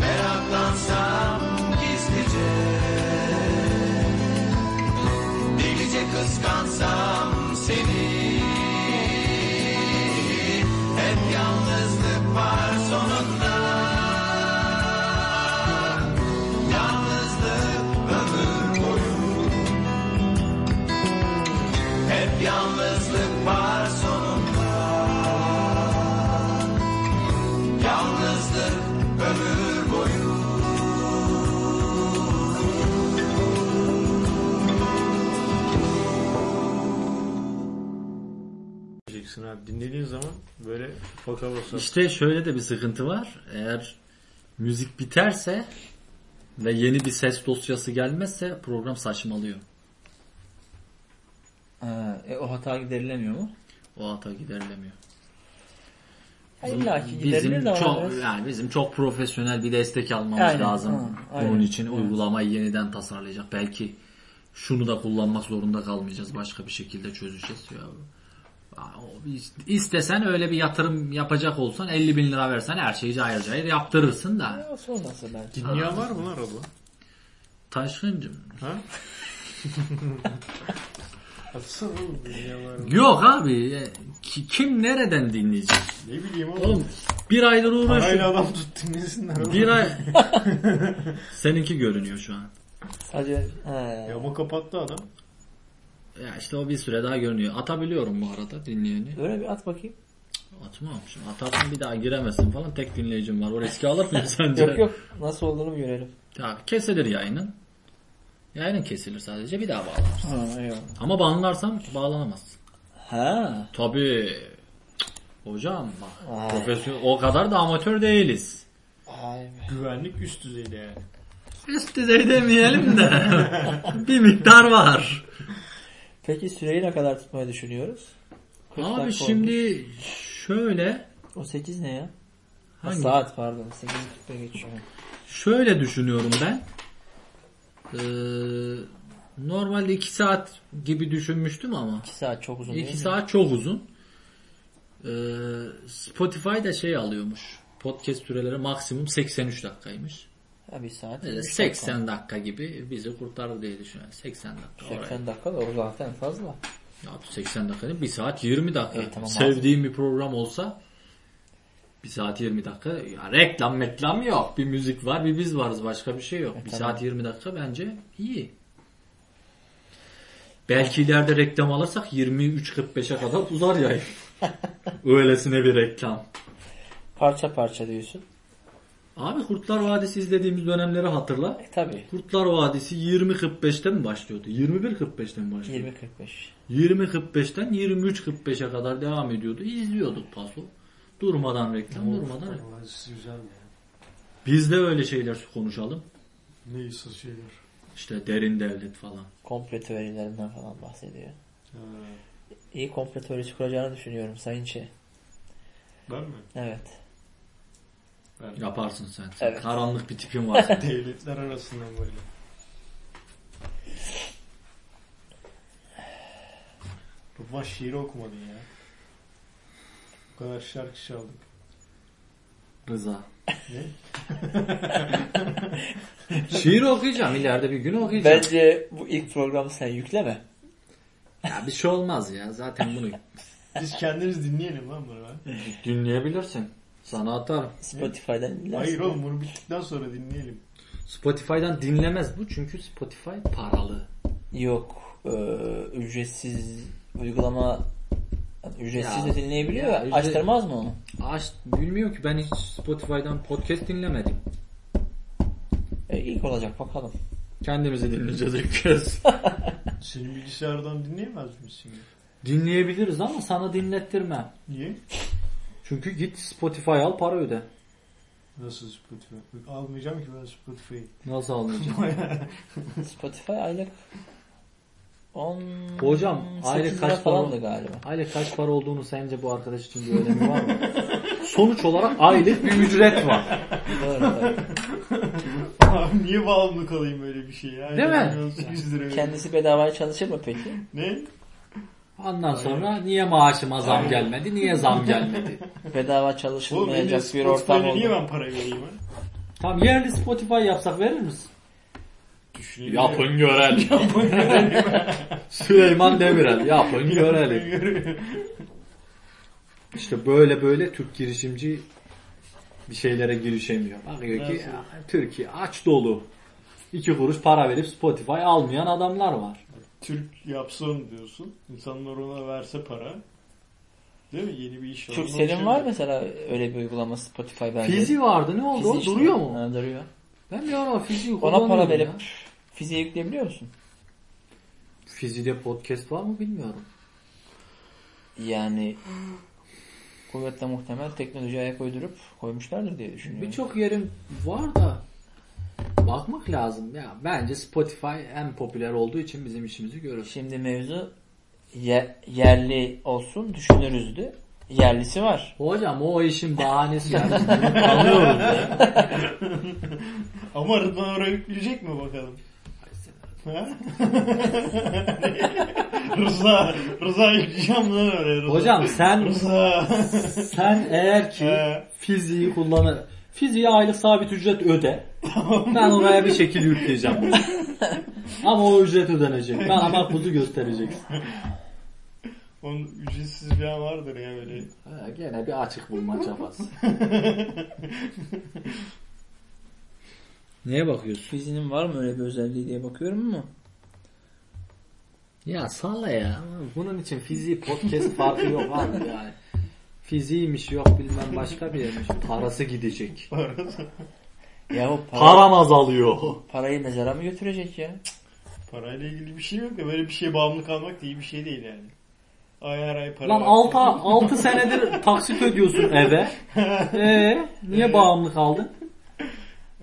meraklansam gizlice, delice kıskansam seni. Hep yalnızlık var sonunda. Yalnızlık var sonunda, yalnızlık ömür boyu. Dinlediğin zaman böyle foka basar. İşte şöyle de bir sıkıntı var. Eğer müzik biterse ve yeni bir ses dosyası gelmezse program saçmalıyor. Ha, e, o hata giderilemiyor mu? O hata giderilemiyor. İlla ki giderilir de çok, yani bizim çok profesyonel bir destek almamız aynen, lazım. Ha, bunun için evet. Uygulamayı yeniden tasarlayacak. Belki şunu da kullanmak zorunda kalmayacağız. Başka bir şekilde çözeceğiz. Ya, istesen öyle bir yatırım yapacak olsan elli bin lira versen her şeyi cayır cayır yaptırırsın da. Ya, sonrası belki. Dünya var mı lan arada? Taşkıncım. Ha? Yok abi. Kim nereden dinleyecek? Ne bileyim oğlum. oğlum bir aydır uğraşıyor. Parayla adam tut dinlesinler. Bir ay. Seninki görünüyor şu an. Sadece. He. Ya bu kapattı adam. Ya işte o bir süre daha görünüyor. Atabiliyorum bu arada dinleyeni. Öyle bir at bakayım. Atmam. Şimdi atarsın bir daha giremezsin falan. Tek dinleyicim var. O riski alır mı sence? Yok yok. Nasıl olduğunu görelim. Ya kesilir yayının. Yayının kesilir sadece, bir daha bağlanırsın. Ha, eyvallah. Ama bağlanırsan bağlanamazsın. Ha. Tabii. Hocam bak. Ay. Profesyonel, o kadar da amatör değiliz. Ay. Güvenlik üst düzeyde yani. Üst düzey demeyelim de bir miktar var. Peki süreyi ne kadar tutmayı düşünüyoruz? Abi şimdi olmuş. Şöyle. O sekiz ne ya? Hangi? Ha, saat pardon. sekiz kırka geçiyor. Şöyle düşünüyorum ben. Ee, normalde iki saat gibi düşünmüştüm ama iki saat çok uzun. iki saat çok uzun. Ee, Spotify'da şey alıyormuş. Podcast süreleri maksimum seksen üç dakikaymış. Ya bir saat. Ee, seksen dakika gibi bizi kurtarır diye düşünüyorum. seksen dakika. seksen dakika da o zaten fazla. Ya seksen dakika değil, bir saat yirmi dakika. Evet, tamam, sevdiğim lazım. Bir program olsa bir saat yirmi dakika. Ya reklam reklam yok. Bir müzik var, bir biz varız. Başka bir şey yok. E, bir tamam. saat yirmi dakika bence iyi. Belki ileride reklam alırsak yirmi üç kırk beşe kadar uzar yayın. Öylesine bir reklam. Parça parça diyorsun. Abi Kurtlar Vadisi izlediğimiz dönemleri hatırla. E, tabii. Kurtlar Vadisi yirmi kırk beşte mi başlıyordu? yirmi bir kırk beşte mi başlıyordu? yirmi kırk beş. yirmi kırk beşten yirmi üç kırk beşe kadar devam ediyordu. İzliyorduk paso. Durmadan reklam, Olur, durmadan reklam. Yani. Biz de öyle şeyler konuşalım. Ne sır şeyler? İşte derin devlet falan. Komplo teorilerinden falan bahsediyor. Ha. İyi komplo teorisi kuracağını düşünüyorum Sayın Çe. Ben mi? Evet. Ben yaparsın sen. Evet. Karanlık bir tipin var. Devletler arasından böyle. Rufa şiiri okumadın ya. O kadar şarkı çaldık. Rıza. Ne? Şiir okuyacağım. İleride bir gün okuyacağım. Bence bu ilk programı sen yükleme. Ya bir şey olmaz ya. Zaten bunu... Biz kendimiz dinleyelim lan bunu. Dinleyebilirsin. Sana atarım. Spotify'dan dinlersin. Hayır oğlum, bunu bittikten sonra dinleyelim. Spotify'dan dinlemez bu. Çünkü Spotify paralı. Yok. E, ücretsiz uygulama... Ücretsiz de dinleyebiliyor ya. Ücret... Açtırmaz mı onu? Aç... Bilmiyorum ki, ben hiç Spotify'dan podcast dinlemedim. E, ilk olacak bakalım. Kendimizi dinleyeceğiz ilk kez. Senin bilgisayardan dinleyemez misin? Dinleyebiliriz ama sana dinlettirmem. Niye? Çünkü git Spotify al, para öde. Nasıl Spotify? Almayacağım ki ben Spotify. Nasıl almayacağım? Spotify aylık on hocam aylık kaç para oldu galiba? Aylık kaç para olduğunu sence bu arkadaş için bir önemi var mı? Sonuç olarak aylık bir ücret var. Doğru. Abi niye bağımlı kalayım böyle bir şeye? Aynen. Değil mi? yüz lira. Kendisi bedavaya çalışır mı peki? Ne? Ondan sonra aynen. Niye maaşıma zam aynen. gelmedi? Niye zam gelmedi? Bedava çalışılmayacak bir ortam oldu. Niye ben para vereyim? Tam yerli Spotify yapsak verir misin? Düşünelim. Yapın görelim. Yapın görelim. Süleyman Demirel. Yapın görelim. İşte böyle böyle Türk girişimci bir şeylere girişemiyor. Bakıyor nasıl? Ki ya, Türkiye aç dolu. İki kuruş para verip Spotify almayan adamlar var. Türk yapsın diyorsun. İnsanlar ona verse para. Değil mi? Yeni bir iş var. Türk senin var mesela öyle bir uygulama Spotify bence. Fizi vardı. Ne oldu? O duruyor mu? Ha, duruyor. Ben bir ara Fizi'yi ona para verip Fizi'ye yükleyebiliyor musun? Fizi'de podcast var mı bilmiyorum. Yani kuvvetle muhtemel teknolojiye ayak uydurup koymuşlardır diye düşünüyorum. Birçok yerim var da bakmak lazım ya. Bence Spotify en popüler olduğu için bizim işimizi görür. Şimdi mevzu ye- yerli olsun düşünürüzdü. Yerlisi var. Hocam o işin bahanesi yani. Anlıyorum ya. Ama Rıdvan oraya yükleyecek mi bakalım? Ha? Rıza, Rıza yükleyeceğim lan öyle. Rıza. Hocam sen Rıza. Sen eğer ki Fizi'yi kullanır, Fizi'ye aylık sabit ücret öde. Ben oraya bir şekil yükleyeceğim. Ama o ücret ödenecek. Ben ama bunu göstereceksin. Onun ücretsiz bir an vardır ya böyle. Ha, gene bir açık bulma çabası. Neye bakıyorsun? Fizi'nin var mı öyle bir özelliği diye bakıyorum mu? Ya salla ya. Bunun için Fizi podcast farkı yok abi yani. Fiziymiş yok bilmem başka bir yermiş. Parası gidecek. Parası. Ya o para... Param azalıyor. Parayı mezara mı götürecek ya? Parayla ilgili bir şey yok ya. Böyle bir şeye bağımlı kalmak da iyi bir şey değil yani. Ay her ay para. Lan altı senedir taksit ödüyorsun eve. Eee niye bağımlı kaldın?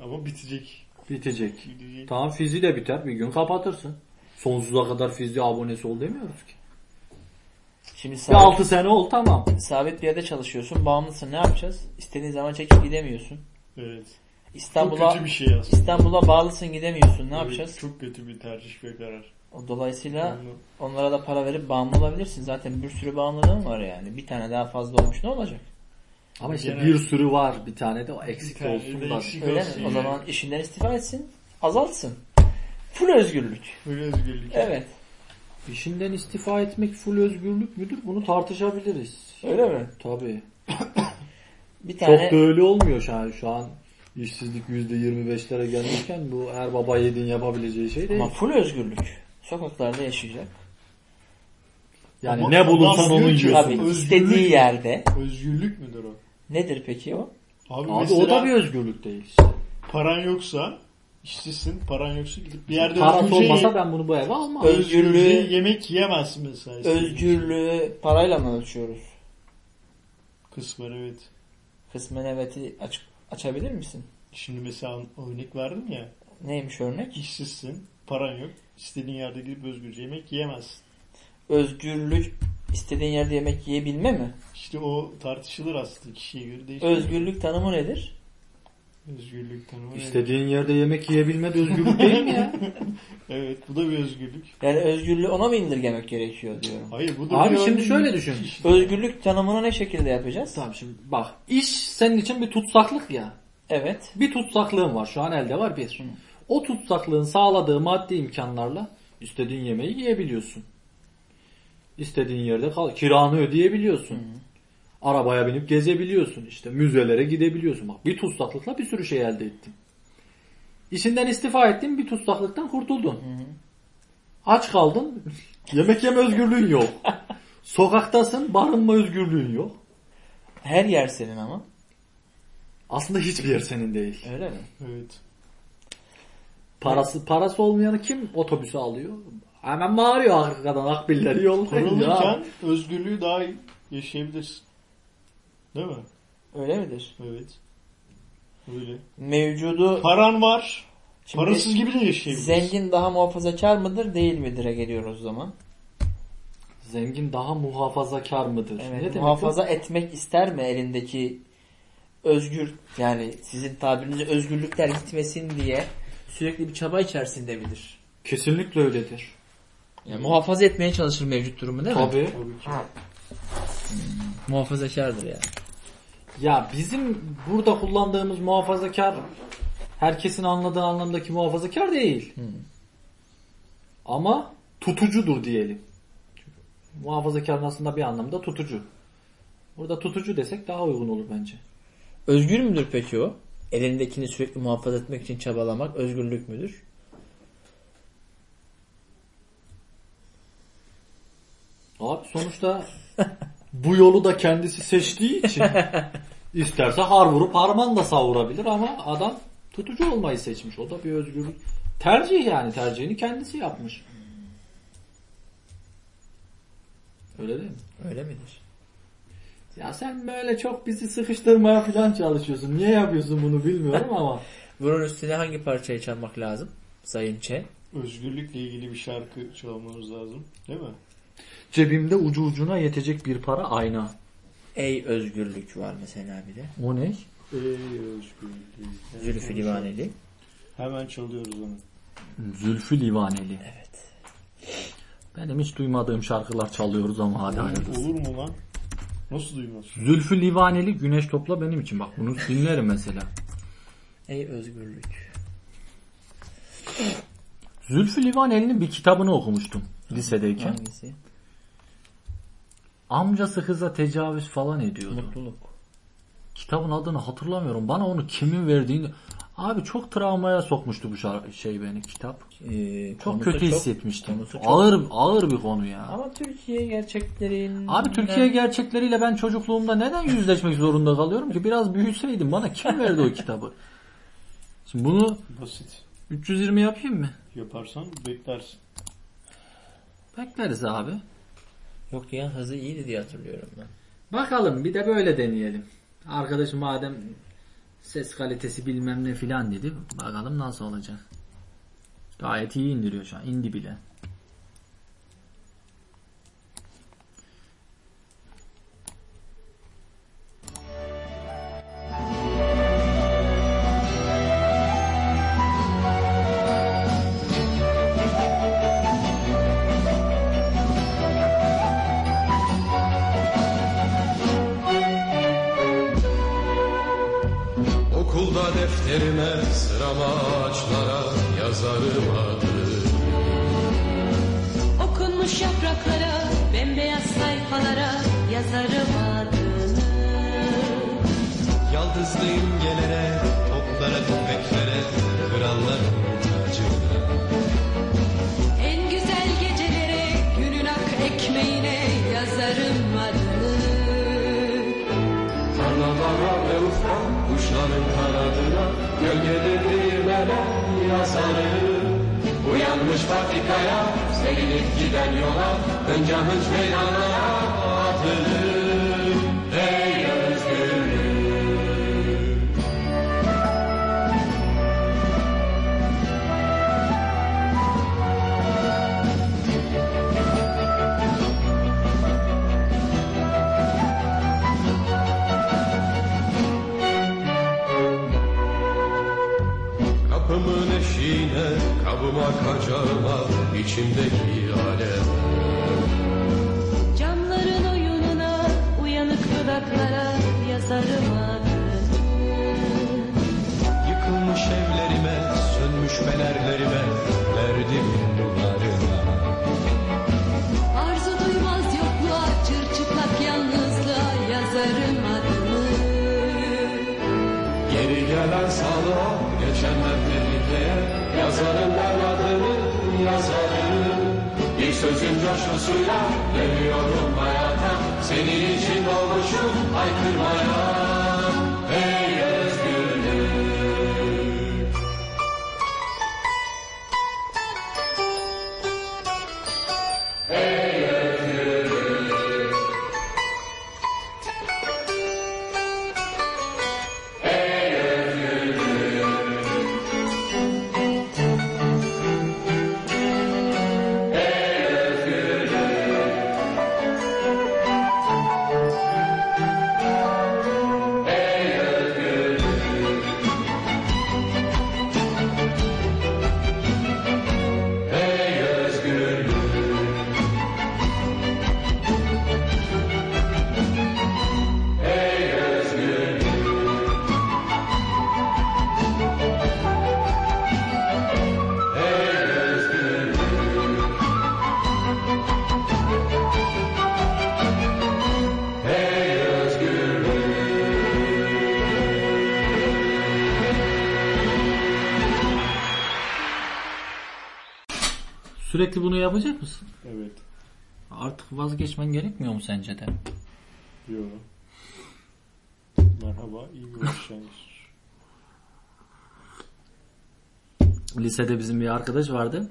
Ama bitecek. Bitecek. Bitecek. Tamam Fizi de biter. Bir gün kapatırsın. Sonsuza kadar Fizi abonesi ol demiyoruz ki. Şimdi sabit, bir altı sene ol tamam. Sabit bir yerde çalışıyorsun. Bağımlısın. Ne yapacağız? İstediğin zaman çekip gidemiyorsun. Evet. İstanbul'a, çok kötü bir şey aslında. İstanbul'a bağlısın gidemiyorsun. Ne evet, yapacağız? Çok kötü bir tercih ve karar. Dolayısıyla onlara da para verip bağımlı olabilirsin. Zaten bir sürü bağımlılığın var yani. Bir tane daha fazla olmuş ne olacak? Ama işte genel bir sürü var. Bir tane de o eksik olsun. Da. Eksik öyle olsun mi? Yani. O zaman işinden istifa etsin. Azaltsın. Full özgürlük. Full özgürlük. Evet. İşinden istifa etmek full özgürlük müdür? Bunu tartışabiliriz. Öyle mi? Tabii. Bir tane... Çok da öyle olmuyor şu an. Şu an işsizlik yüzde yirmi beşlere gelmişken bu her baba yediğin yapabileceği şey değil. Ama full özgürlük. Sokaklarda yaşayacak. Yani ama ne bulursan onu yiyorsun. Abi istediği mi? Yerde. Özgürlük müdür o? Nedir peki o? Abi, abi o da bir özgürlük değil. Paran yoksa işsizsin, paran yoksa gidip bir yerde paran olmasa ben bunu bu eve almam. Özgürlüğü yemek yiyemezsin mesela. Özgürlüğü parayla mı ölçüyoruz? Kısmen evet. Kısmen evet'i aç, açabilir misin? Şimdi mesela örnek verdim ya. Neymiş örnek? İşsizsin, paran yok. İstediğin yerde gidip özgürce yemek yiyemezsin. Özgürlük istediğin yerde yemek yiyebilme mi? İşte o tartışılır aslında kişiye göre değişir. Özgürlük tanımı nedir? Özgürlük tanımı İstediğin nedir? Yerde yemek yiyebilme de özgürlük değil mi ya? Evet bu da bir özgürlük. Yani özgürlüğü ona mı indirgemek gerekiyor diyorum. Hayır bu da abi bir şimdi şöyle düşün. İşte. Özgürlük tanımını ne şekilde yapacağız? Tamam şimdi bak iş senin için bir tutsaklık ya. Evet. Bir tutsaklığın var şu an elde var bir. Hı. O tutsaklığın sağladığı maddi imkanlarla istediğin yemeği yiyebiliyorsun. İstediğin yerde kal, kiranı ödeyebiliyorsun. Hı. Arabaya binip gezebiliyorsun. İşte müzelere gidebiliyorsun. Bak bir tutsaklıkla bir sürü şey elde ettin. İşinden istifa ettin, bir tutsaklıktan kurtuldun. Hı hı. Aç kaldın, yemek yeme özgürlüğün yok. Sokaktasın, barınma özgürlüğün yok. Her yer senin ama. Aslında hiçbir yer senin değil. Öyle mi? Evet. Parası parası olmayanı kim otobüse alıyor? Hemen bağırıyor arkadan akbilleri yollayın ya. Kurulurken özgürlüğü daha yaşayabilirsin. Değil mi? Öyle midir? Evet. Öyle. Mevcudu... Paran var. Şimdi parasız gibi de yaşayabiliriz. Zengin daha muhafazakar mıdır değil midir'e geliyoruz o zaman. Zengin daha muhafazakar mıdır? Evet, ne muhafaza demek etmek ister mi elindeki özgür, yani sizin tabirinizle özgürlükler gitmesin diye sürekli bir çaba içerisinde midir? Kesinlikle öyledir. Yani muhafaza etmeye çalışır mevcut durumu değil Tabii. mi? Tabii. Hmm, muhafazakardır yani. Ya bizim burada kullandığımız muhafazakar herkesin anladığı anlamdaki muhafazakar değil. Hmm. Ama tutucudur diyelim. Muhafazakarın aslında bir anlamda tutucu. Burada tutucu desek daha uygun olur bence. Özgür müdür peki o? Elindekini sürekli muhafaza etmek için çabalamak özgürlük müdür? Abi sonuçta bu yolu da kendisi seçtiği için isterse har vurup harman da savurabilir ama adam tutucu olmayı seçmiş. O da bir özgürlük. Tercih yani. Tercihini kendisi yapmış. Öyle değil mi? Öyle midir? Ya sen böyle çok bizi sıkıştırmaya falan çalışıyorsun. Niye yapıyorsun bunu bilmiyorum ama. Bunun üstüne hangi parçayı çalmak lazım? Sayın Ç. Özgürlükle ilgili bir şarkı çalmamız lazım. Değil mi? Cebimde ucu ucuna yetecek bir para ayna. Ey özgürlük var mesela bir de. O ne? Ey özgürlük. Zülfü Livaneli. Hemen çalıyoruz onu. Zülfü Livaneli. Evet. Benim hiç duymadığım şarkılar çalıyoruz ama hala aynı. Olur mu lan? Nasıl duymazsın? Zülfü Livaneli Güneş Topla benim için. Bak bunu dinlerim mesela. Ey özgürlük. Zülfü Livaneli'nin bir kitabını okumuştum lisedeyken. Hangisi? Amcası kıza tecavüz falan ediyordu. Mutluluk. Kitabın adını hatırlamıyorum. Bana onu kimin verdiğini... Abi çok travmaya sokmuştu bu şarkı, şey beni kitap. Ee, çok kötü hissetmiştim. Çok, ağır çok... ağır bir konu ya. Ama Türkiye gerçeklerin... Abi Türkiye gerçekleriyle ben çocukluğumda neden yüzleşmek zorunda kalıyorum ki? Biraz büyüseydim bana kim verdi o kitabı? Şimdi bunu basit. üç yüz yirmi yapayım mı? Yaparsan beklersin. Bekleriz abi. Yok ya hızı iyiydi diye hatırlıyorum ben. Bakalım bir de böyle deneyelim. Arkadaşım madem ses kalitesi bilmem ne filan dedi. Bakalım nasıl olacak. Gayet iyi indiriyor şu an. İndi bile. Defterime sıramaçlara yazarım adını. Okunmuş yapraklara, bembeyaz sayfalara yazarım adını. Yaldızlı imgelere, toplara, tüfeklere, kralların tacına. En güzel gecelere, günün ak ekmeğine yazarım adını. Karnalara ve ufka kuşların kanadına, gölgede değirmene yazarım. Uyanmış patikaya, sevinip giden yola, hınca hınç meydana atılır. Ey özgürlük! Yine kabıma kacağıma içimdeki alem. Camların oyununa, uyanık dudaklara yazarım adını. Yıkılmış evlerime, sönmüş fenerlerime verdim duvarına. Arzu duymaz yokluğa, çırçıplak yalnızlığa yazarım adını. Geri gelen sağlığa, geçenler tehlikeye yazarım ben adını, yazarım. Bir sözün coşkusuyla dönüyorum hayata, senin için olmuşum haykırmaya. Ey özgürlük! Ey özgürlük! Ey özgürlük! Sürekli bunu yapacak mısın? Evet. Artık vazgeçmen gerekmiyor mu sence de? Yok. Merhaba, iyi görüşürüz. Lisede bizim bir arkadaş vardı.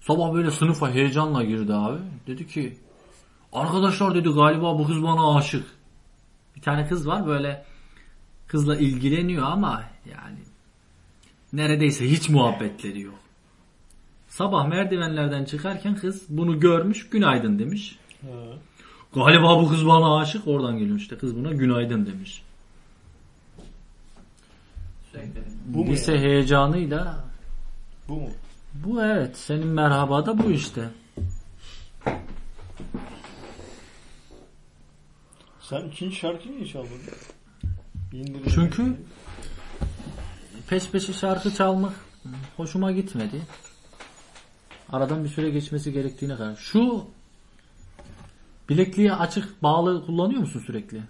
Sabah böyle sınıfa heyecanla girdi abi. Dedi ki, arkadaşlar dedi galiba bu kız bana aşık. Bir tane kız var böyle, kızla ilgileniyor ama yani neredeyse hiç muhabbetleri yok. Sabah merdivenlerden çıkarken kız bunu görmüş, günaydın demiş. He. Galiba bu kız bana aşık, oradan geliyor işte, kız buna günaydın demiş. Bu lise yani? Heyecanıyla. Bu mu? Bu evet, senin merhaba da bu işte. Sen ikinci şarkıyı niye çaldın? İndirin. Çünkü peş peşe şarkı çalmak hoşuma gitmedi. Aradan bir süre geçmesi gerektiğine karar. Şu bilekliğe açık bağlı kullanıyor musun sürekli?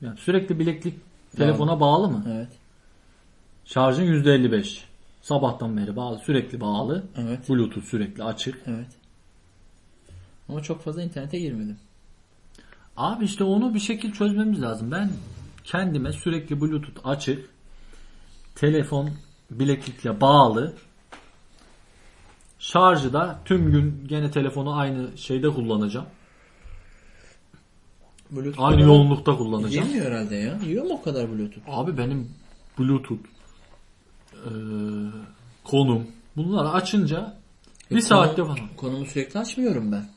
Yani sürekli bileklik telefona yani bağlı mı? Evet. Şarjın yüzde elli beş. Sabahtan beri bağlı. Sürekli bağlı. Evet. Bluetooth sürekli açık. Evet. Ama çok fazla internete girmedim. Abi işte onu bir şekil çözmemiz lazım. Ben kendime sürekli Bluetooth açık, telefon bileklikle bağlı, şarjı da tüm gün gene telefonu aynı şeyde kullanacağım. Bluetooth'da aynı yoğunlukta kullanacağım. Yemiyor herhalde ya. Yiyor mu o kadar Bluetooth? Abi benim Bluetooth e, konum bunları açınca e, bir saatte falan. Konumu sürekli açmıyorum ben.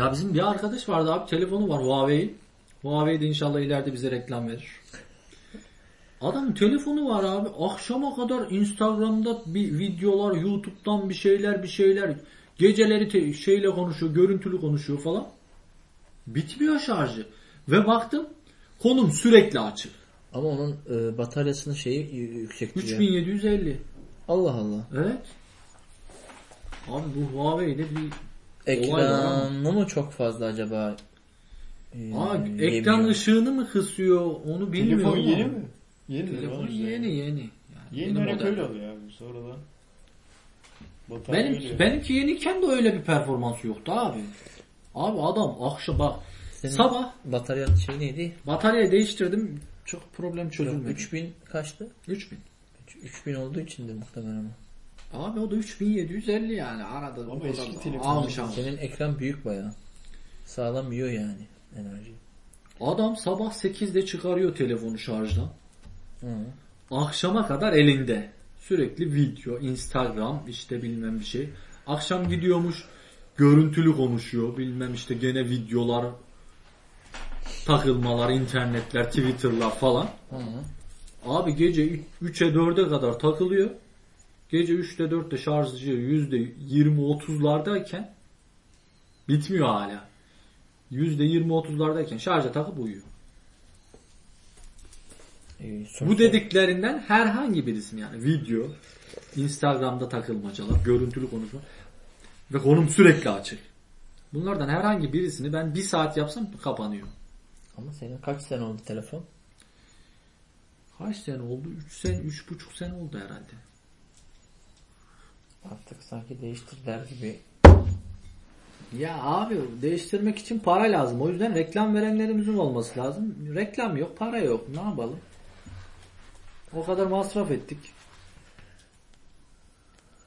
Ya bizim bir arkadaş vardı abi, telefonu var Huawei. Huawei de inşallah ileride bize reklam verir. Adamın telefonu var abi. Akşama kadar Instagram'da bir videolar, YouTube'dan bir şeyler bir şeyler. Geceleri te- şeyle konuşuyor, görüntülü konuşuyor falan. Bitmiyor şarjı. Ve baktım konum sürekli açık. Ama onun e, bataryasının şeyi yüksek. üç bin yedi yüz elli. Allah Allah. Evet. Abi bu Huawei'de bir ekranı mı çok fazla acaba? Ee, abi ekran ışığını mı kısıyor? Onu bilmiyorum. Telefon yeni mi? Yeni telefon yeni yani. yeni. Yani yeni olarak öyle oluyor abi sonradan. Benimki, benimki yeniyken de öyle bir performansı yoktu abi. Abi adam akşam bak. Senin sabah batarya şey neydi? Bataryayı değiştirdim. Çok problem çözülmedi. üç bin kaçtı? üç bin. üç bin olduğu için de muhtemelen ama. Abi o da üç bin yedi yüz elli yani arada. Ama eski telefon. Senin ekran büyük bayağı. Sağlam yiyor yani enerji. Adam sabah sekizde çıkarıyor telefonu şarjdan. Hı. Akşama kadar elinde. Sürekli video, Instagram işte bilmem bir şey. Akşam gidiyormuş görüntülü konuşuyor. Bilmem işte gene videolar, takılmalar, internetler, Twitter'lar falan. Hı hı. Abi gece üçe dörde kadar takılıyor. Gece üçte dörtte şarjı yüzde yirmi otuzlardayken bitmiyor hala. yüzde yirmi otuzlardayken şarja takıp uyuyor. Ee, Bu dediklerinden herhangi birisi yani video, Instagram'da takılmacalar, görüntülü konuşma ve konum sürekli açık. Bunlardan herhangi birisini ben bir saat yapsam kapanıyor. Ama senin kaç sene oldu telefon? Kaç sene oldu? üç sene, üç buçuk sene oldu herhalde. Artık sanki değiştirdiler gibi. Ya abi değiştirmek için para lazım. O yüzden reklam verenlerimizin olması lazım. Reklam yok, para yok. Ne yapalım? O kadar masraf ettik.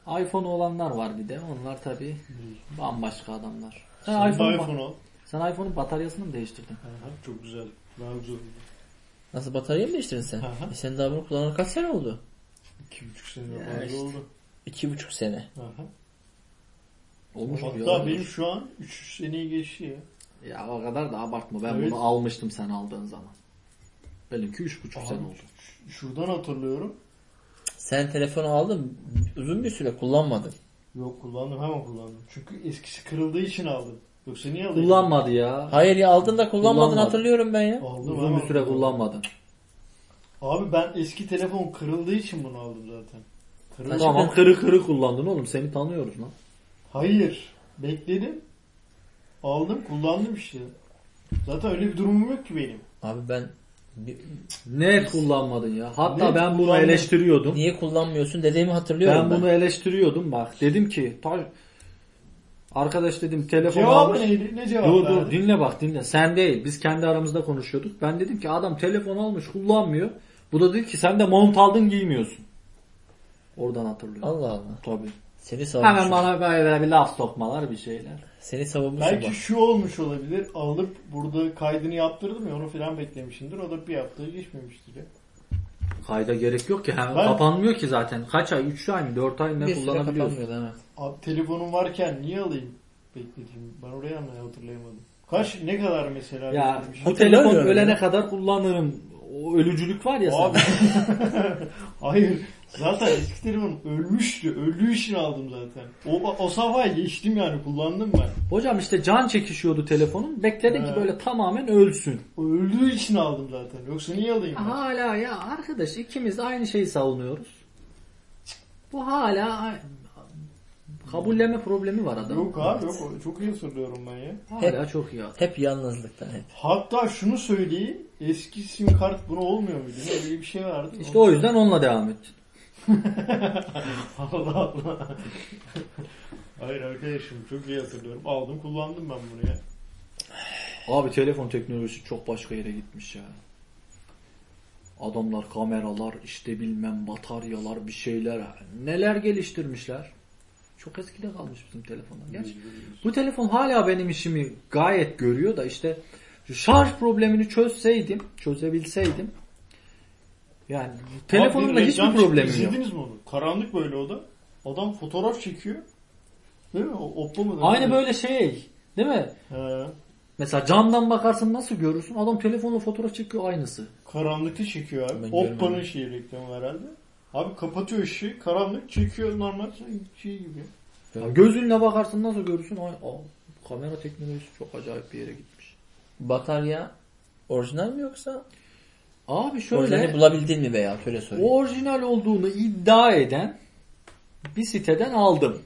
iPhone olanlar var bir de. Onlar tabii bambaşka adamlar. Sen, sen iPhone, iPhone ba- Sen iPhone'un bataryasını mı değiştirdin? Aha, çok güzel. Daha güzel. Nasıl bataryayı mı değiştirdin sen? E sen daha bunu kullanan kaç sene oldu? iki buçuk sene ya işte. oldu. İki buçuk sene. Aha. Olmuş hatta ya, benim şu an üç seneyi geçti ya. Ya o kadar da abartma. Ben evet. bunu almıştım sen aldığın zaman. Benimki üç buçuk sene oldu. Şuradan hatırlıyorum. Sen telefonu aldın, uzun bir süre kullanmadın. Yok kullandım, hemen kullandım. Çünkü eskisi kırıldığı için aldım. Yoksa niye aldın? Kullanmadı ya. Hayır ya, aldın da kullanmadın, kullanmadı. Hatırlıyorum ben ya. Aldım, uzun bir süre kullanmadın. Abi ben eski telefon kırıldığı için bunu aldım zaten. Kırı, tamam kırı kırı kullandın oğlum, seni tanıyoruz lan. Hayır, bekledim, aldım, kullandım işte. Zaten öyle bir durumum yok ki benim. Abi ben Ne kullanmadın ya? Hatta ne ben bunu eleştiriyordum. Niye kullanmıyorsun dediğimi hatırlıyorum ben. Ben bunu eleştiriyordum bak. Dedim ki arkadaş dedim telefonu almış. Neydi? Ne cevap? Dur dur dinle bak dinle. Sen değil. Biz kendi aramızda konuşuyorduk. Ben dedim ki adam telefon almış kullanmıyor. Bu da dedi ki sen de mont aldın giymiyorsun. Oradan hatırlıyorum. Allah Allah. Tabii. Seni savunmuş. Hemen bana böyle bir laf sokmalar bir şeyler. Seni savunmuş. Belki bak. Şu olmuş olabilir. Alıp burada kaydını yaptırdım ya onu filan beklemişimdir. O da bir yaptığı geçmemiştir. Ya. Kayda gerek yok ki. Yani ben, kapanmıyor ki zaten. Kaç ay? üç ay mı? dört ay mı? Ne kullanabiliyorsun? Evet. Abi telefonum varken niye alayım? Beklediğim. Ben oraya mı hatırlayamadım. Kaç? Ne kadar mesela? Ya, bu telefon ölene kadar kullanırım. O ölücülük var ya abi. Hayır. Zaten eski telefonum ölmüştü. Öldüğü için aldım zaten. O, o safhayı geçtim yani. Kullandım ben. Hocam işte can çekişiyordu telefonum. Bekledim ki böyle tamamen ölsün. O öldüğü için aldım zaten. Yoksa niye alayım ben? Hala ya arkadaş ikimiz de aynı şeyi savunuyoruz. Bu hala kabullenme problemi var adamın. Yok abi evet. Yok. Çok iyi hatırlıyorum ben ya. Hala hep, çok iyi. Hep yalnızlıktan. Hep. Hatta şunu söyleyeyim. Eski sim kart buna olmuyor muydu? Öyle bir şey vardı. İşte o yüzden onunla devam ettim. Allah Allah. Hayır arkadaşım çok iyi hatırlıyorum. Aldım kullandım ben bunu ya. Abi telefon teknolojisi çok başka yere gitmiş ya. Adamlar kameralar işte bilmem bataryalar bir şeyler. Neler geliştirmişler. Çok eskide kalmış bizim telefonlar. Gerçi bu telefon hala benim işimi gayet görüyor da işte şarj problemini çözseydim, çözebilseydim. Yani telefonumda hiçbir problemi yok. İzlediniz mi onu? Karanlık böyle o da. Adam fotoğraf çekiyor. Değil mi? Oppo mu? Aynı mi? Böyle şey. Değil mi? He. Mesela camdan bakarsın nasıl görürsün? Adam telefonla fotoğraf çekiyor aynısı. Karanlıkta çekiyor abi. Oppo'nun şeyi reklamı herhalde. Abi kapatıyor ışığı. Karanlık çekiyor normal şey gibi. Yani gözünle bakarsın nasıl görürsün? Ay, ay, kamera teknolojisi çok acayip bir yere gitmiş. Batarya orijinal mi yoksa? Abi şöyle. Orijinali bulabildin mi veya şöyle söyleyeyim. Orijinal olduğunu iddia eden bir siteden aldım.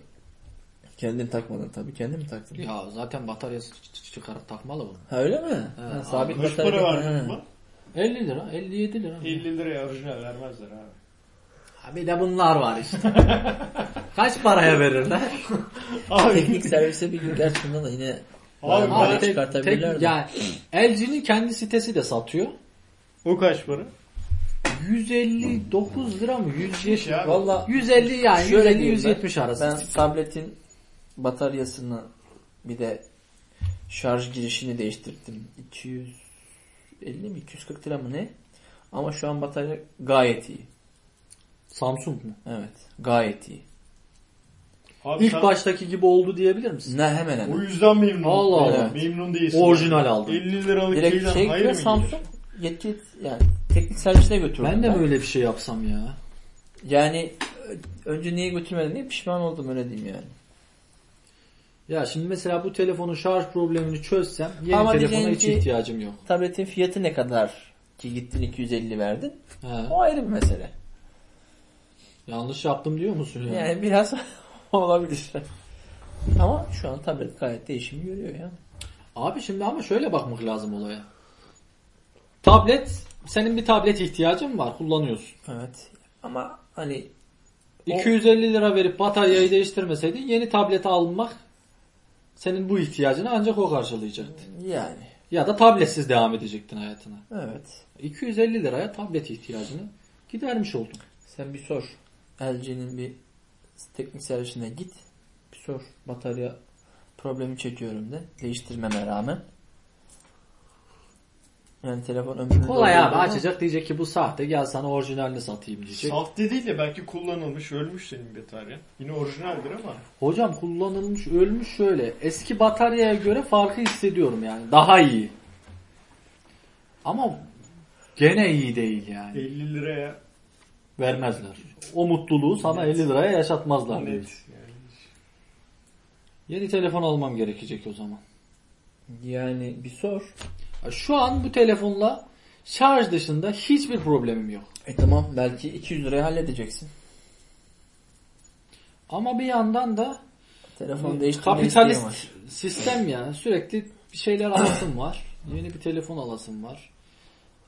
Kendin takmadın tabii. Kendin mi taktın? Ya zaten bataryası çıkarıp takmalı bunu. Ha öyle mi? Ha, ha, sabit abi, batarya. Kaç para verdin buna? elli lira. elli yedi lira. elli liraya orijinal vermezler abi. Bir de bunlar var işte. Kaç paraya verirler? Abi. Teknik servise bir gün gerçekten de yine abi, tek, çıkartabilirler. Tek, yani, L G'nin kendi sitesi de satıyor. O kaç para? yüz elli dokuz lira mı? yüz yetmiş. Valla yüz elli yani yüz elli yüz yetmiş arası. Ben tabletin bataryasını bir de şarj girişini değiştirdim. iki yüz elli mi? iki yüz kırk lira mı ne? Ama şu an batarya gayet iyi. Samsung mu? Evet. Gayet iyi. Abi İlk baştaki gibi oldu diyebilir misin? Ne hemen hemen. O yüzden memnun. Allah Allah. Evet. Memnun değilsin. Orijinal aldım. elli liralık şeyden şey hayır mı Samsung? Yetki yani teknik servisine götürdüm. Ben de ben. Böyle bir şey yapsam ya. Yani önce niye götürmedin diye pişman oldum öyle diyeyim yani. Ya şimdi mesela bu telefonun şarj problemini çözsem yeni ama telefona hiç ki, ihtiyacım yok. Tabletin fiyatı ne kadar ki gittin iki yüz elli verdin. He. O ayrı bir mesele. Yanlış yaptım diyor musun yani? Yani biraz olabilir. Ama şu an tablet gayet de işimi görüyor yani. Abi şimdi ama şöyle bakmak lazım olaya. Tablet, senin bir tablet ihtiyacın var, kullanıyorsun. Evet. Ama hani iki yüz elli lira verip bataryayı değiştirmeseydin yeni tableti almak senin bu ihtiyacını ancak o karşılayacaktı. Yani. Ya da tabletsiz devam edecektin hayatına. Evet. iki yüz elli liraya tablet ihtiyacını gidermiş oldun. Sen bir sor. L G'nin bir teknik servisine git. Bir sor. Batarya problemi çekiyorum de. Değiştirmeme rağmen. Yani telefon ömrünü kolay abi açacak diyecek ki bu sahte gel sana orijinalini satayım diyecek. Sahte değil de belki kullanılmış ölmüş senin batarya. Yine orijinaldir ama. Hocam kullanılmış ölmüş şöyle. Eski bataryaya göre farkı hissediyorum yani. Daha iyi. Ama gene iyi değil yani. elli liraya vermezler. O mutluluğu sana evet. elli liraya yaşatmazlar. Evet. Yani. Yeni telefon almam gerekecek o zaman. Yani bir sor. Şu an bu telefonla şarj dışında hiçbir problemim yok. E tamam belki iki yüz liraya halledeceksin. Ama bir yandan da telefon kapitalist sistem ya sürekli bir şeyler alasım var. Yeni bir telefon alasım var.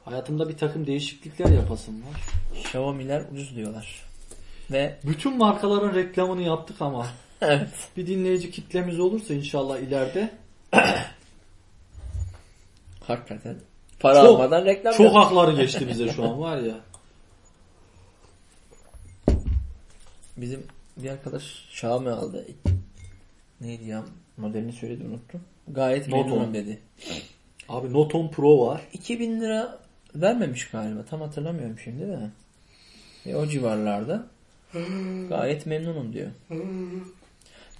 Hayatımda bir takım değişiklikler yapasım var. Xiaomi'ler ucuz diyorlar. Ve bütün markaların reklamını yaptık ama evet. Bir dinleyici kitlemiz olursa inşallah ileride hakikaten para çok, almadan reklam çok yaptık. Hakları geçti bize şu an var ya. Bizim bir arkadaş Xiaomi aldı. Neydi ya? Modelini söyledi unuttum. Gayet memnunum dedi. Abi Note on Pro var. iki bin lira vermemiş galiba. Tam hatırlamıyorum şimdi de. Ve o civarlarda. Gayet memnunum diyor.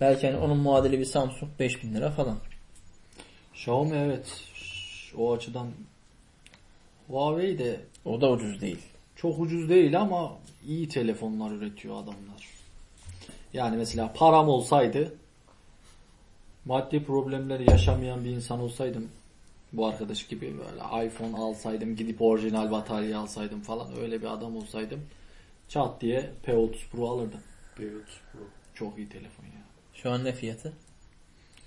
Belki hani onun muadili bir Samsung beş bin lira falan. Xiaomi evet. O açıdan Huawei de o da ucuz değil. Çok ucuz değil ama iyi telefonlar üretiyor adamlar. Yani mesela param olsaydı, maddi problemleri yaşamayan bir insan olsaydım, bu arkadaş gibi böyle iPhone alsaydım, gidip orijinal batarya alsaydım falan, öyle bir adam olsaydım çat diye P otuz Pro alırdım. P otuz Pro. Çok iyi telefon ya. Şu an ne fiyatı?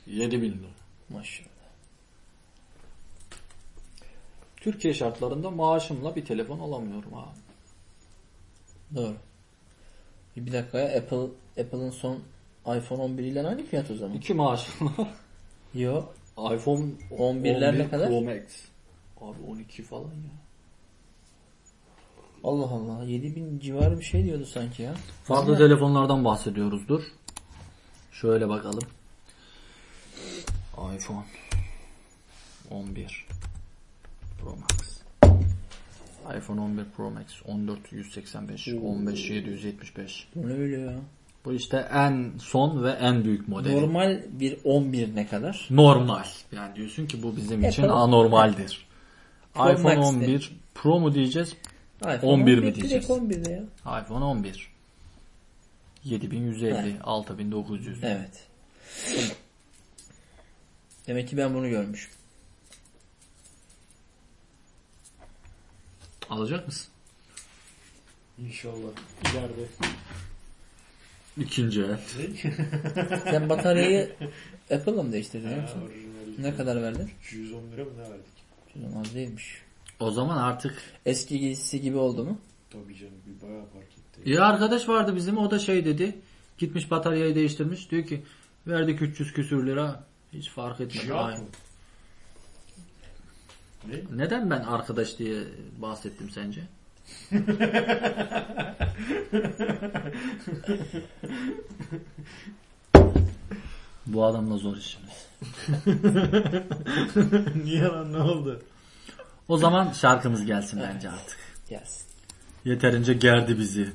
yedi bin lira. Maşallah. Türkiye şartlarında maaşımla bir telefon alamıyorum abi. Doğru. Bir dakika ya, Apple Apple'ın son iPhone on bir ile aynı fiyat o zaman. İki maaşım var. Yok. iPhone on birler ne kadar? Pro Max. Abi on iki falan ya. Allah Allah. yedi bin civarı bir şey diyordu sanki ya. Farklı yani telefonlardan bahsediyoruzdur. Şöyle bakalım. iPhone on bir Pro Max. iPhone on bir Pro Max. on dört yüz seksen beş. Oo. on beş yedi yüz yetmiş beş. Bu ne öyle ya? Bu işte en son ve en büyük modeli. Normal bir on bir ne kadar? Normal. Yani diyorsun ki bu bizim Apple için anormaldir. Pro iPhone Max'de. on bir Pro mu diyeceğiz? on bir mi diyeceğiz? on bir ya. iPhone on bir. yedi bin yüz elli, evet. altı bin dokuz yüz. Evet. Demek ki ben bunu görmüşüm. Alacak mısın? İnşallah. İleride. İkinci el. Sen bataryayı Apple'la mı değiştirdin? Ha, ne kadar verdin? üç yüz on lira mı ne verdik? Çok az değilmiş. O zaman artık eski giysisi gibi oldu mu? Tabii canım, bir bayağı fark etti. Ya arkadaş vardı bizim, o da şey dedi. Gitmiş bataryayı değiştirmiş. Diyor ki verdik üç yüz küsür lira. Hiç fark etmedi. Aynı. Ne? Neden ben arkadaş diye bahsettim sence? Bu adamla zor işimiz. Niye lan, ne oldu? O zaman şarkımız gelsin evet. Bence artık. Gelsin. Yeterince gerdi bizi.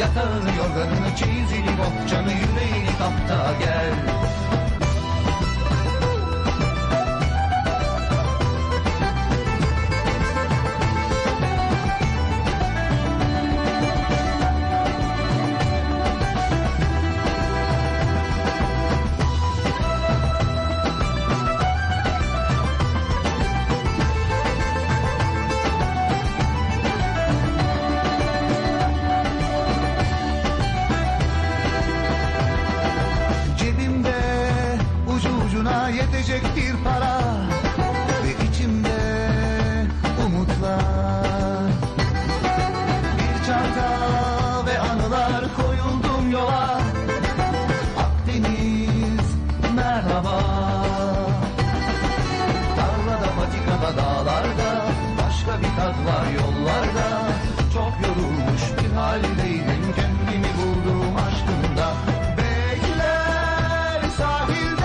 yatağı yorganını çizili bohçanı yüreğini kapta gel. Yetecek bir para ve içimde umutlar, bir çanta ve anılar koyuldum yola. Akdeniz merhaba, tarlada patikada dağlarda başka bir tat var yollarda. Çok yorulmuş bir haldeydim, kendimi buldum aşkımda. Bekler sahil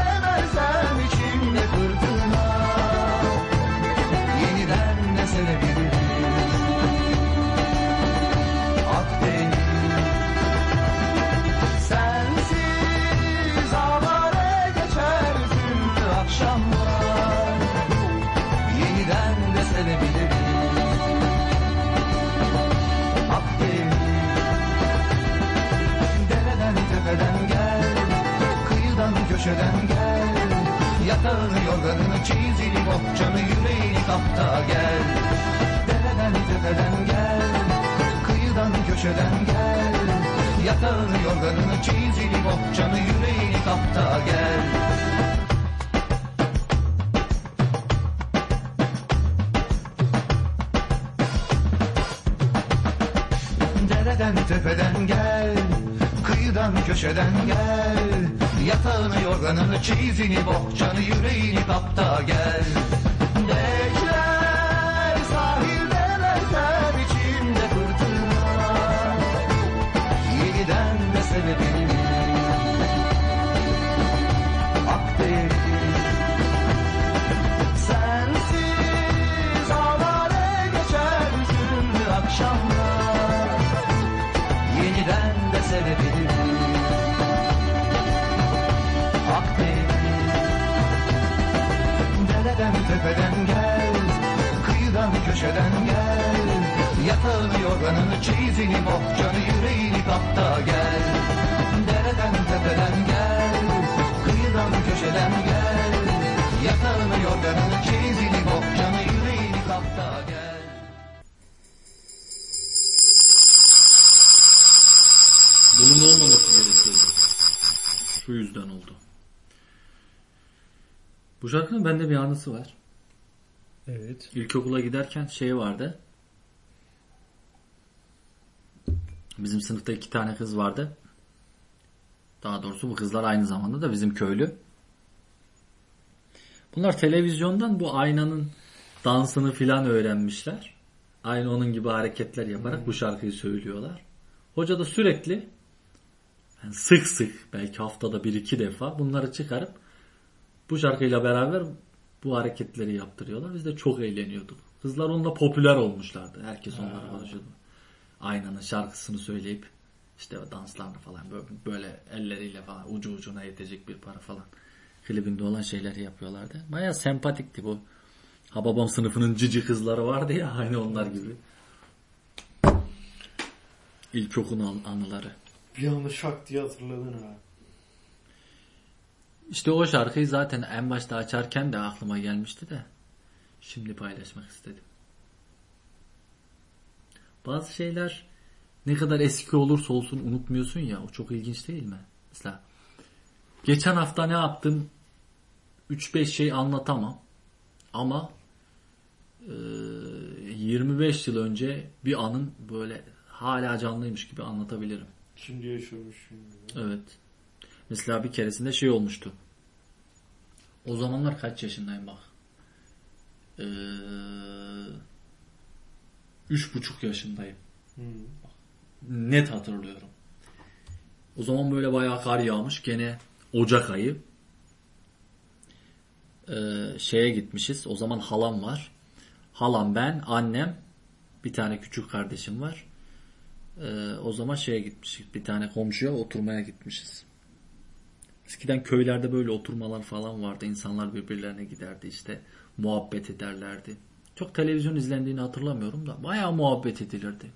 köşeden gel, yatağını yorganını çizili bohçanı yüreğini kapta gel. Dereden tepeden gel, kıyıdan köşeden gel, yatağını yorganını çizili bohçanı yüreğini kapta gel. Dereden tepeden gel, kıyıdan köşeden gel, yatağını yorganını çizini bohçanı yüreğini kapta gel. Bekler sahilde benzer içimde fırtına, yeniden ne sebebim Akdeniz, sensiz havale geçer tüm akşamlar, yeniden ne sebebim Akdeniz. Dereden tepeden gel, kıyıdan köşeden gel, yatağını yorganını çizini bohçanı yüreğini kapta gel. Dereden tepeden gel, kıyıdan köşeden gel, yatağını yorganını çizini bohçanı yüreğini kapta gel. Bunun olmaması gerekiyordu. Şu yüzden oldu. Bu şarkının bende bir anısı var. Evet. İlkokula giderken şey vardı. Bizim sınıfta iki tane kız vardı. Daha doğrusu bu kızlar aynı zamanda da bizim köylü. Bunlar televizyondan bu aynanın dansını filan öğrenmişler. Aynı onun gibi hareketler yaparak hmm. bu şarkıyı söylüyorlar. Hoca da sürekli yani sık sık belki haftada bir iki defa bunları çıkarıp bu şarkıyla beraber bu hareketleri yaptırıyorlar. Biz de çok eğleniyorduk. Kızlar onunla popüler olmuşlardı. Herkes onlara konuşuyordu. Aynanın şarkısını söyleyip işte danslarını falan böyle elleriyle falan ucu ucuna yetecek bir para falan klibinde olan şeyleri yapıyorlardı. Bayağı sempatikti bu. Hababam sınıfının cici kızları vardı ya, aynı onlar gibi. İlkokul anıları. Bir anı şak diye hatırladın ha. İşte o şarkıyı zaten en başta açarken de aklıma gelmişti de şimdi paylaşmak istedim. Bazı şeyler ne kadar eski olursa olsun unutmuyorsun ya, o çok ilginç değil mi? Mesela geçen hafta ne yaptım üç beş şey anlatamam ama yirmi beş yıl önce bir anın böyle hala canlıymış gibi anlatabilirim. Şimdi yaşıyormuşum. Evet. Mesela bir keresinde şey olmuştu. O zamanlar kaç yaşındayım bak. Ee, üç buçuk yaşındayım. Hmm. Net hatırlıyorum. O zaman böyle bayağı kar yağmış. Gene Ocak ayı. Ee, şeye gitmişiz. O zaman halam var. Halam, ben, annem, bir tane küçük kardeşim var. Ee, o zaman şeye gitmiştik. Bir tane komşuya oturmaya gitmişiz. Eskiden köylerde böyle oturmalar falan vardı. İnsanlar birbirlerine giderdi işte. Muhabbet ederlerdi. Çok televizyon izlendiğini hatırlamıyorum da. Bayağı muhabbet edilirdi.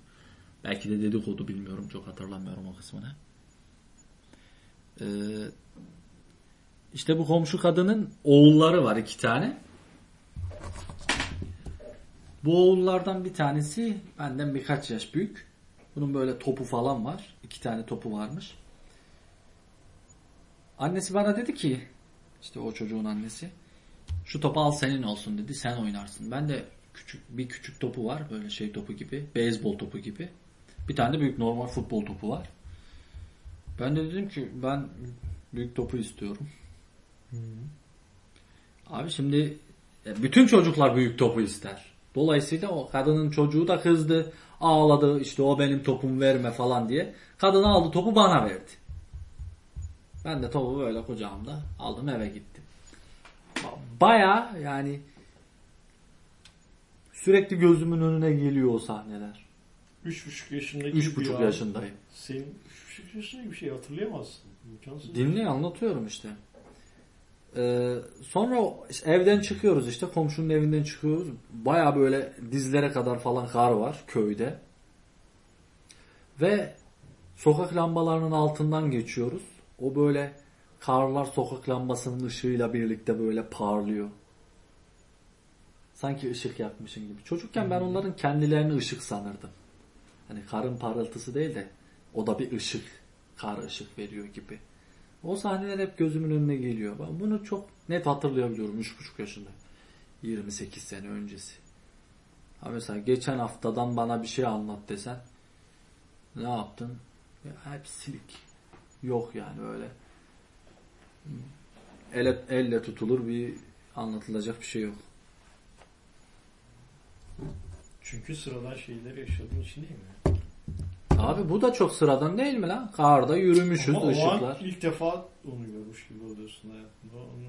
Belki de dedikodu bilmiyorum. Çok hatırlamıyorum o kısmını. Ee, işte bu komşu kadının oğulları var iki tane. Bu oğullardan bir tanesi benden birkaç yaş büyük. Bunun böyle topu falan var. İki tane topu varmış. Annesi bana dedi ki, işte o çocuğun annesi, şu topu al senin olsun dedi. Sen oynarsın. Ben de küçük bir küçük topu var. Böyle şey topu gibi. Beyzbol topu gibi. Bir tane de büyük normal futbol topu var. Ben de dedim ki ben büyük topu istiyorum. Hmm. Abi şimdi bütün çocuklar büyük topu ister. Dolayısıyla o kadının çocuğu da kızdı. Ağladı işte o benim topumu verme falan diye. Kadın aldı topu bana verdi. Ben de topu böyle kucağımda aldım eve gittim. Baya yani sürekli gözümün önüne geliyor o sahneler. üç buçuk yaşındaki üç buçuk yaşındayım. Senin üç buçuk yaşındaki bir şey hatırlayamazsın. İmkansız. Dinle anlatıyorum işte. Ee, sonra evden çıkıyoruz işte komşunun evinden çıkıyoruz. Baya böyle dizlere kadar falan kar var köyde. Ve sokak lambalarının altından geçiyoruz. O böyle karlar sokak lambasının ışığıyla birlikte böyle parlıyor. Sanki ışık yakmışın gibi. Çocukken ben onların kendilerini ışık sanırdım. Hani karın parıltısı değil de o da bir ışık. Kar ışık veriyor gibi. O sahneler hep gözümün önüne geliyor. Ben bunu çok net hatırlayabiliyorum. üç buçuk yaşında. yirmi sekiz sene öncesi. Ha mesela geçen haftadan bana bir şey anlat desen ne yaptın? Ya hep silik. Yok yani öyle. Elle, elle tutulur bir anlatılacak bir şey yok. Çünkü sıradan şeyleri yaşadığın için değil mi? Abi bu da çok sıradan değil mi lan? Karda yürümüşüz ama ışıklar. Ama ilk defa onu görmüş gibi oluyorsun hayatında. Onu...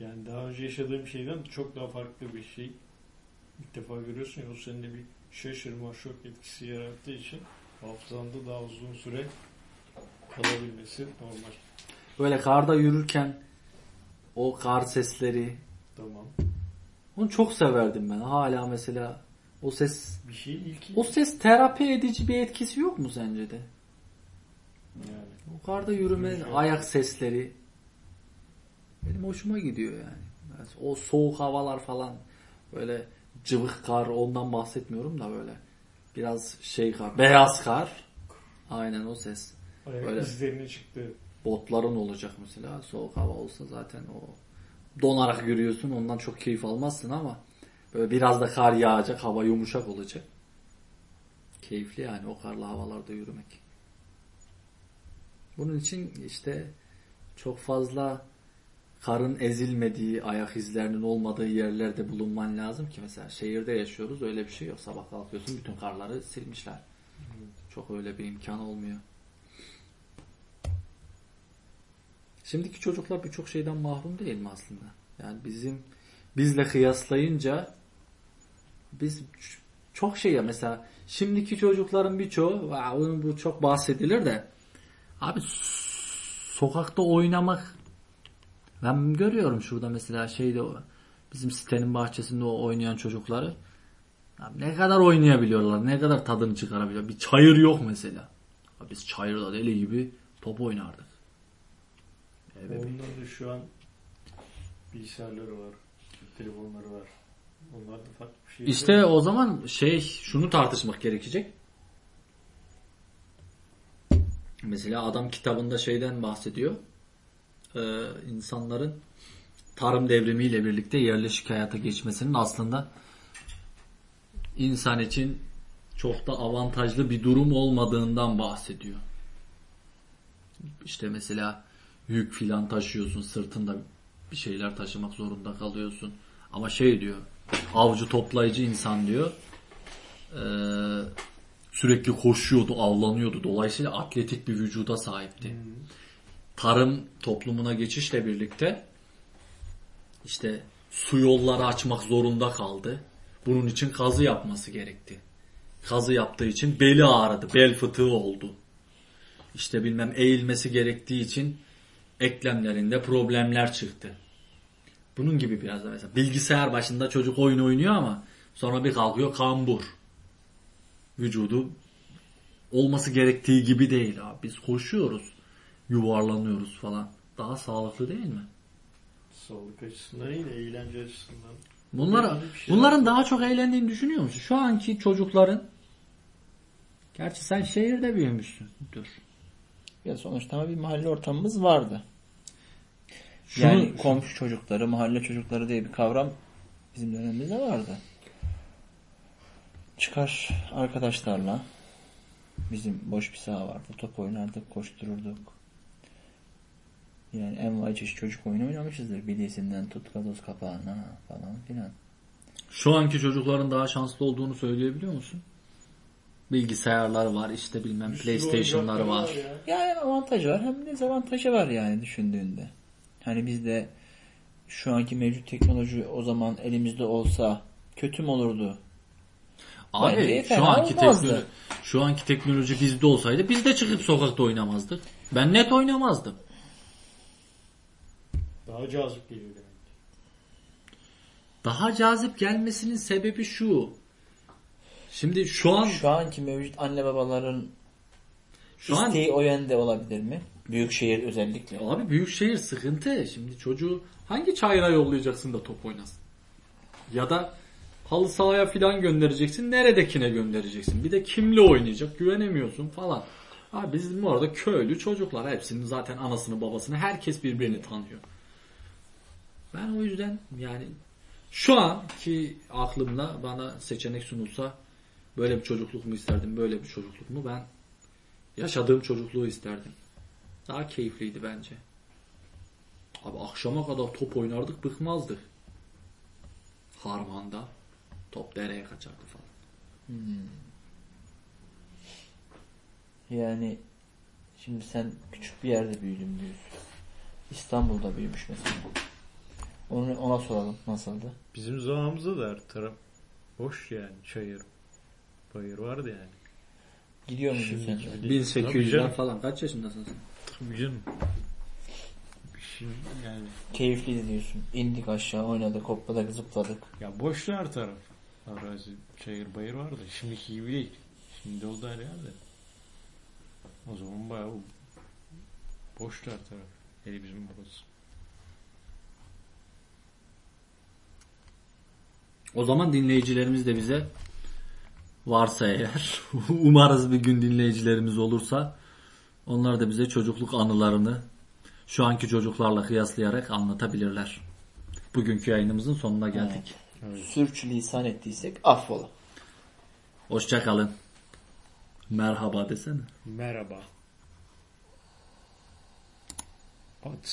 Yani daha önce yaşadığım şeyden çok daha farklı bir şey. İlk defa görüyorsun ya o seninle bir şaşırma, şok etkisi yarattığı için hafızanda daha uzun süre kalabilmesi normal. Böyle karda yürürken o kar sesleri. Tamam. Onu çok severdim ben. Hala mesela o ses bir şey ilki. O ses terapi edici bir etkisi yok mu sence de? Yani. O karda yürüme, yürüme ayak sesleri benim hoşuma gidiyor yani. O soğuk havalar falan böyle cıvık kar ondan bahsetmiyorum da böyle biraz şey kar, beyaz kar. Aynen o ses. Ayak böyle izlerine çıktı. Botların olacak mesela soğuk hava olsa zaten o donarak yürüyorsun ondan çok keyif almazsın ama biraz da kar yağacak, hava yumuşak olacak. Keyifli yani o karlı havalarda yürümek. Bunun için işte çok fazla karın ezilmediği, ayak izlerinin olmadığı yerlerde bulunman lazım ki mesela şehirde yaşıyoruz öyle bir şey yok. Sabah kalkıyorsun bütün karları silmişler. Çok öyle bir imkan olmuyor. Şimdiki çocuklar birçok şeyden mahrum değil mi aslında? Yani bizim bizle kıyaslayınca biz çok şey ya mesela şimdiki çocukların birçoğu bu çok bahsedilir de abi sokakta oynamak ben görüyorum şurada mesela şeyde bizim sitenin bahçesinde oynayan çocukları abi ne kadar oynayabiliyorlar ne kadar tadını çıkarabiliyorlar bir çayır yok mesela abi biz çayırda deli gibi top oynardık. Evet. Onlar da şu an bilgisayarları var telefonları var. Onlar da farklı bir şey. İşte o zaman şey şunu tartışmak gerekecek. Mesela adam kitabında şeyden bahsediyor. Ee, insanların tarım devrimiyle birlikte yerleşik hayata geçmesinin aslında insan için çok da avantajlı bir durum olmadığından bahsediyor. İşte mesela yük filan taşıyorsun sırtında bir şeyler taşımak zorunda kalıyorsun. Ama şey diyor, avcı toplayıcı insan diyor, e, sürekli koşuyordu, avlanıyordu. Dolayısıyla atletik bir vücuda sahipti. Hmm. Tarım toplumuna geçişle birlikte işte su yolları açmak zorunda kaldı. Bunun için kazı yapması gerekti. kazı yaptığı için beli ağrıdı, bel fıtığı oldu. İşte bilmem eğilmesi gerektiği için eklemlerinde problemler çıktı. Bunun gibi biraz da mesela bilgisayar başında çocuk oyun oynuyor ama sonra bir kalkıyor kambur. Vücudu olması gerektiği gibi değil abi. Biz koşuyoruz, yuvarlanıyoruz falan. Daha sağlıklı değil mi? Sağlık açısından iyi de eğlence açısından. Bunlar, şey bunların var. Daha çok eğlendiğini düşünüyor musun? Şu anki çocukların, gerçi sen şehirde büyümüşsün. Dur. Ya sonuçta bir mahalle ortamımız vardı. Şunu, yani komşu çocukları, mahalle çocukları diye bir kavram bizim dönemimizde vardı. Çıkar arkadaşlarla, bizim boş bir saha vardı. Top oynardık, koştururduk. Yani en vay çeşit çocuk oyunu oynamışızdır. Bilyesinden tut gazoz kapağına falan filan. Şu anki çocukların daha şanslı olduğunu söyleyebiliyor musun? Bilgisayarlar var, işte bilmem PlayStation'lar var. var. Ya. ya hem avantajı var hem dezavantajı var yani düşündüğünde. Hani bizde şu anki mevcut teknoloji o zaman elimizde olsa kötü mü olurdu? Abi Bence şu anki teknoloji, şu anki teknoloji bizde olsaydı biz de çıkıp sokakta oynamazdık. Ben net oynamazdım. Daha cazip geliyor demek. Daha cazip gelmesinin sebebi şu. Şimdi şu an şu anki mevcut anne babaların şu an isteği o yönde olabilir mi? Büyükşehir özellikle. Abi büyükşehir sıkıntı. Şimdi çocuğu hangi çayıra yollayacaksın da top oynasın? Ya da halı sahaya filan göndereceksin. Neredekine göndereceksin? Bir de kimle oynayacak? Güvenemiyorsun falan. Abi bizim orada köylü çocuklar. Hepsinin zaten anasını babasını herkes birbirini tanıyor. Ben o yüzden yani şu anki aklımla bana seçenek sunulsa böyle bir çocukluk mu isterdim, böyle bir çocukluk mu, ben yaşadığım çocukluğu isterdim. Daha keyifliydi bence. Abi akşama kadar top oynardık, bıkmazdık. Harmanda top dereye kaçardı falan. Hmm. Yani şimdi sen küçük bir yerde büyüdüm diyorsun. İstanbul'da büyümüş mesela. Onu ona soralım, nasıldı? Bizim zamanımızda da her taraf boş yani, çayır bayır vardı yani. Gidiyor musun sen? bin sekiz yüzden falan kaç yaşındasın sen? Tabii canım. Şimdi yani keyifliydi diyorsun. İndik aşağı, oynadık, hopladık, zıpladık. Ya boştu her taraf. Arazi, çayır bayır vardı. Şimdiki gibi değil. Şimdi oldu her yerde. O zaman bayağı boştu her taraf. Hele bizim burası. O zaman dinleyicilerimiz de bize varsa eğer, umarız bir gün dinleyicilerimiz olursa, onlar da bize çocukluk anılarını şu anki çocuklarla kıyaslayarak anlatabilirler. Bugünkü yayınımızın sonuna geldik. Evet. Evet. Sürçülisan ettiysek affola. Hoşça kalın. Merhaba desene. Merhaba. Baksana.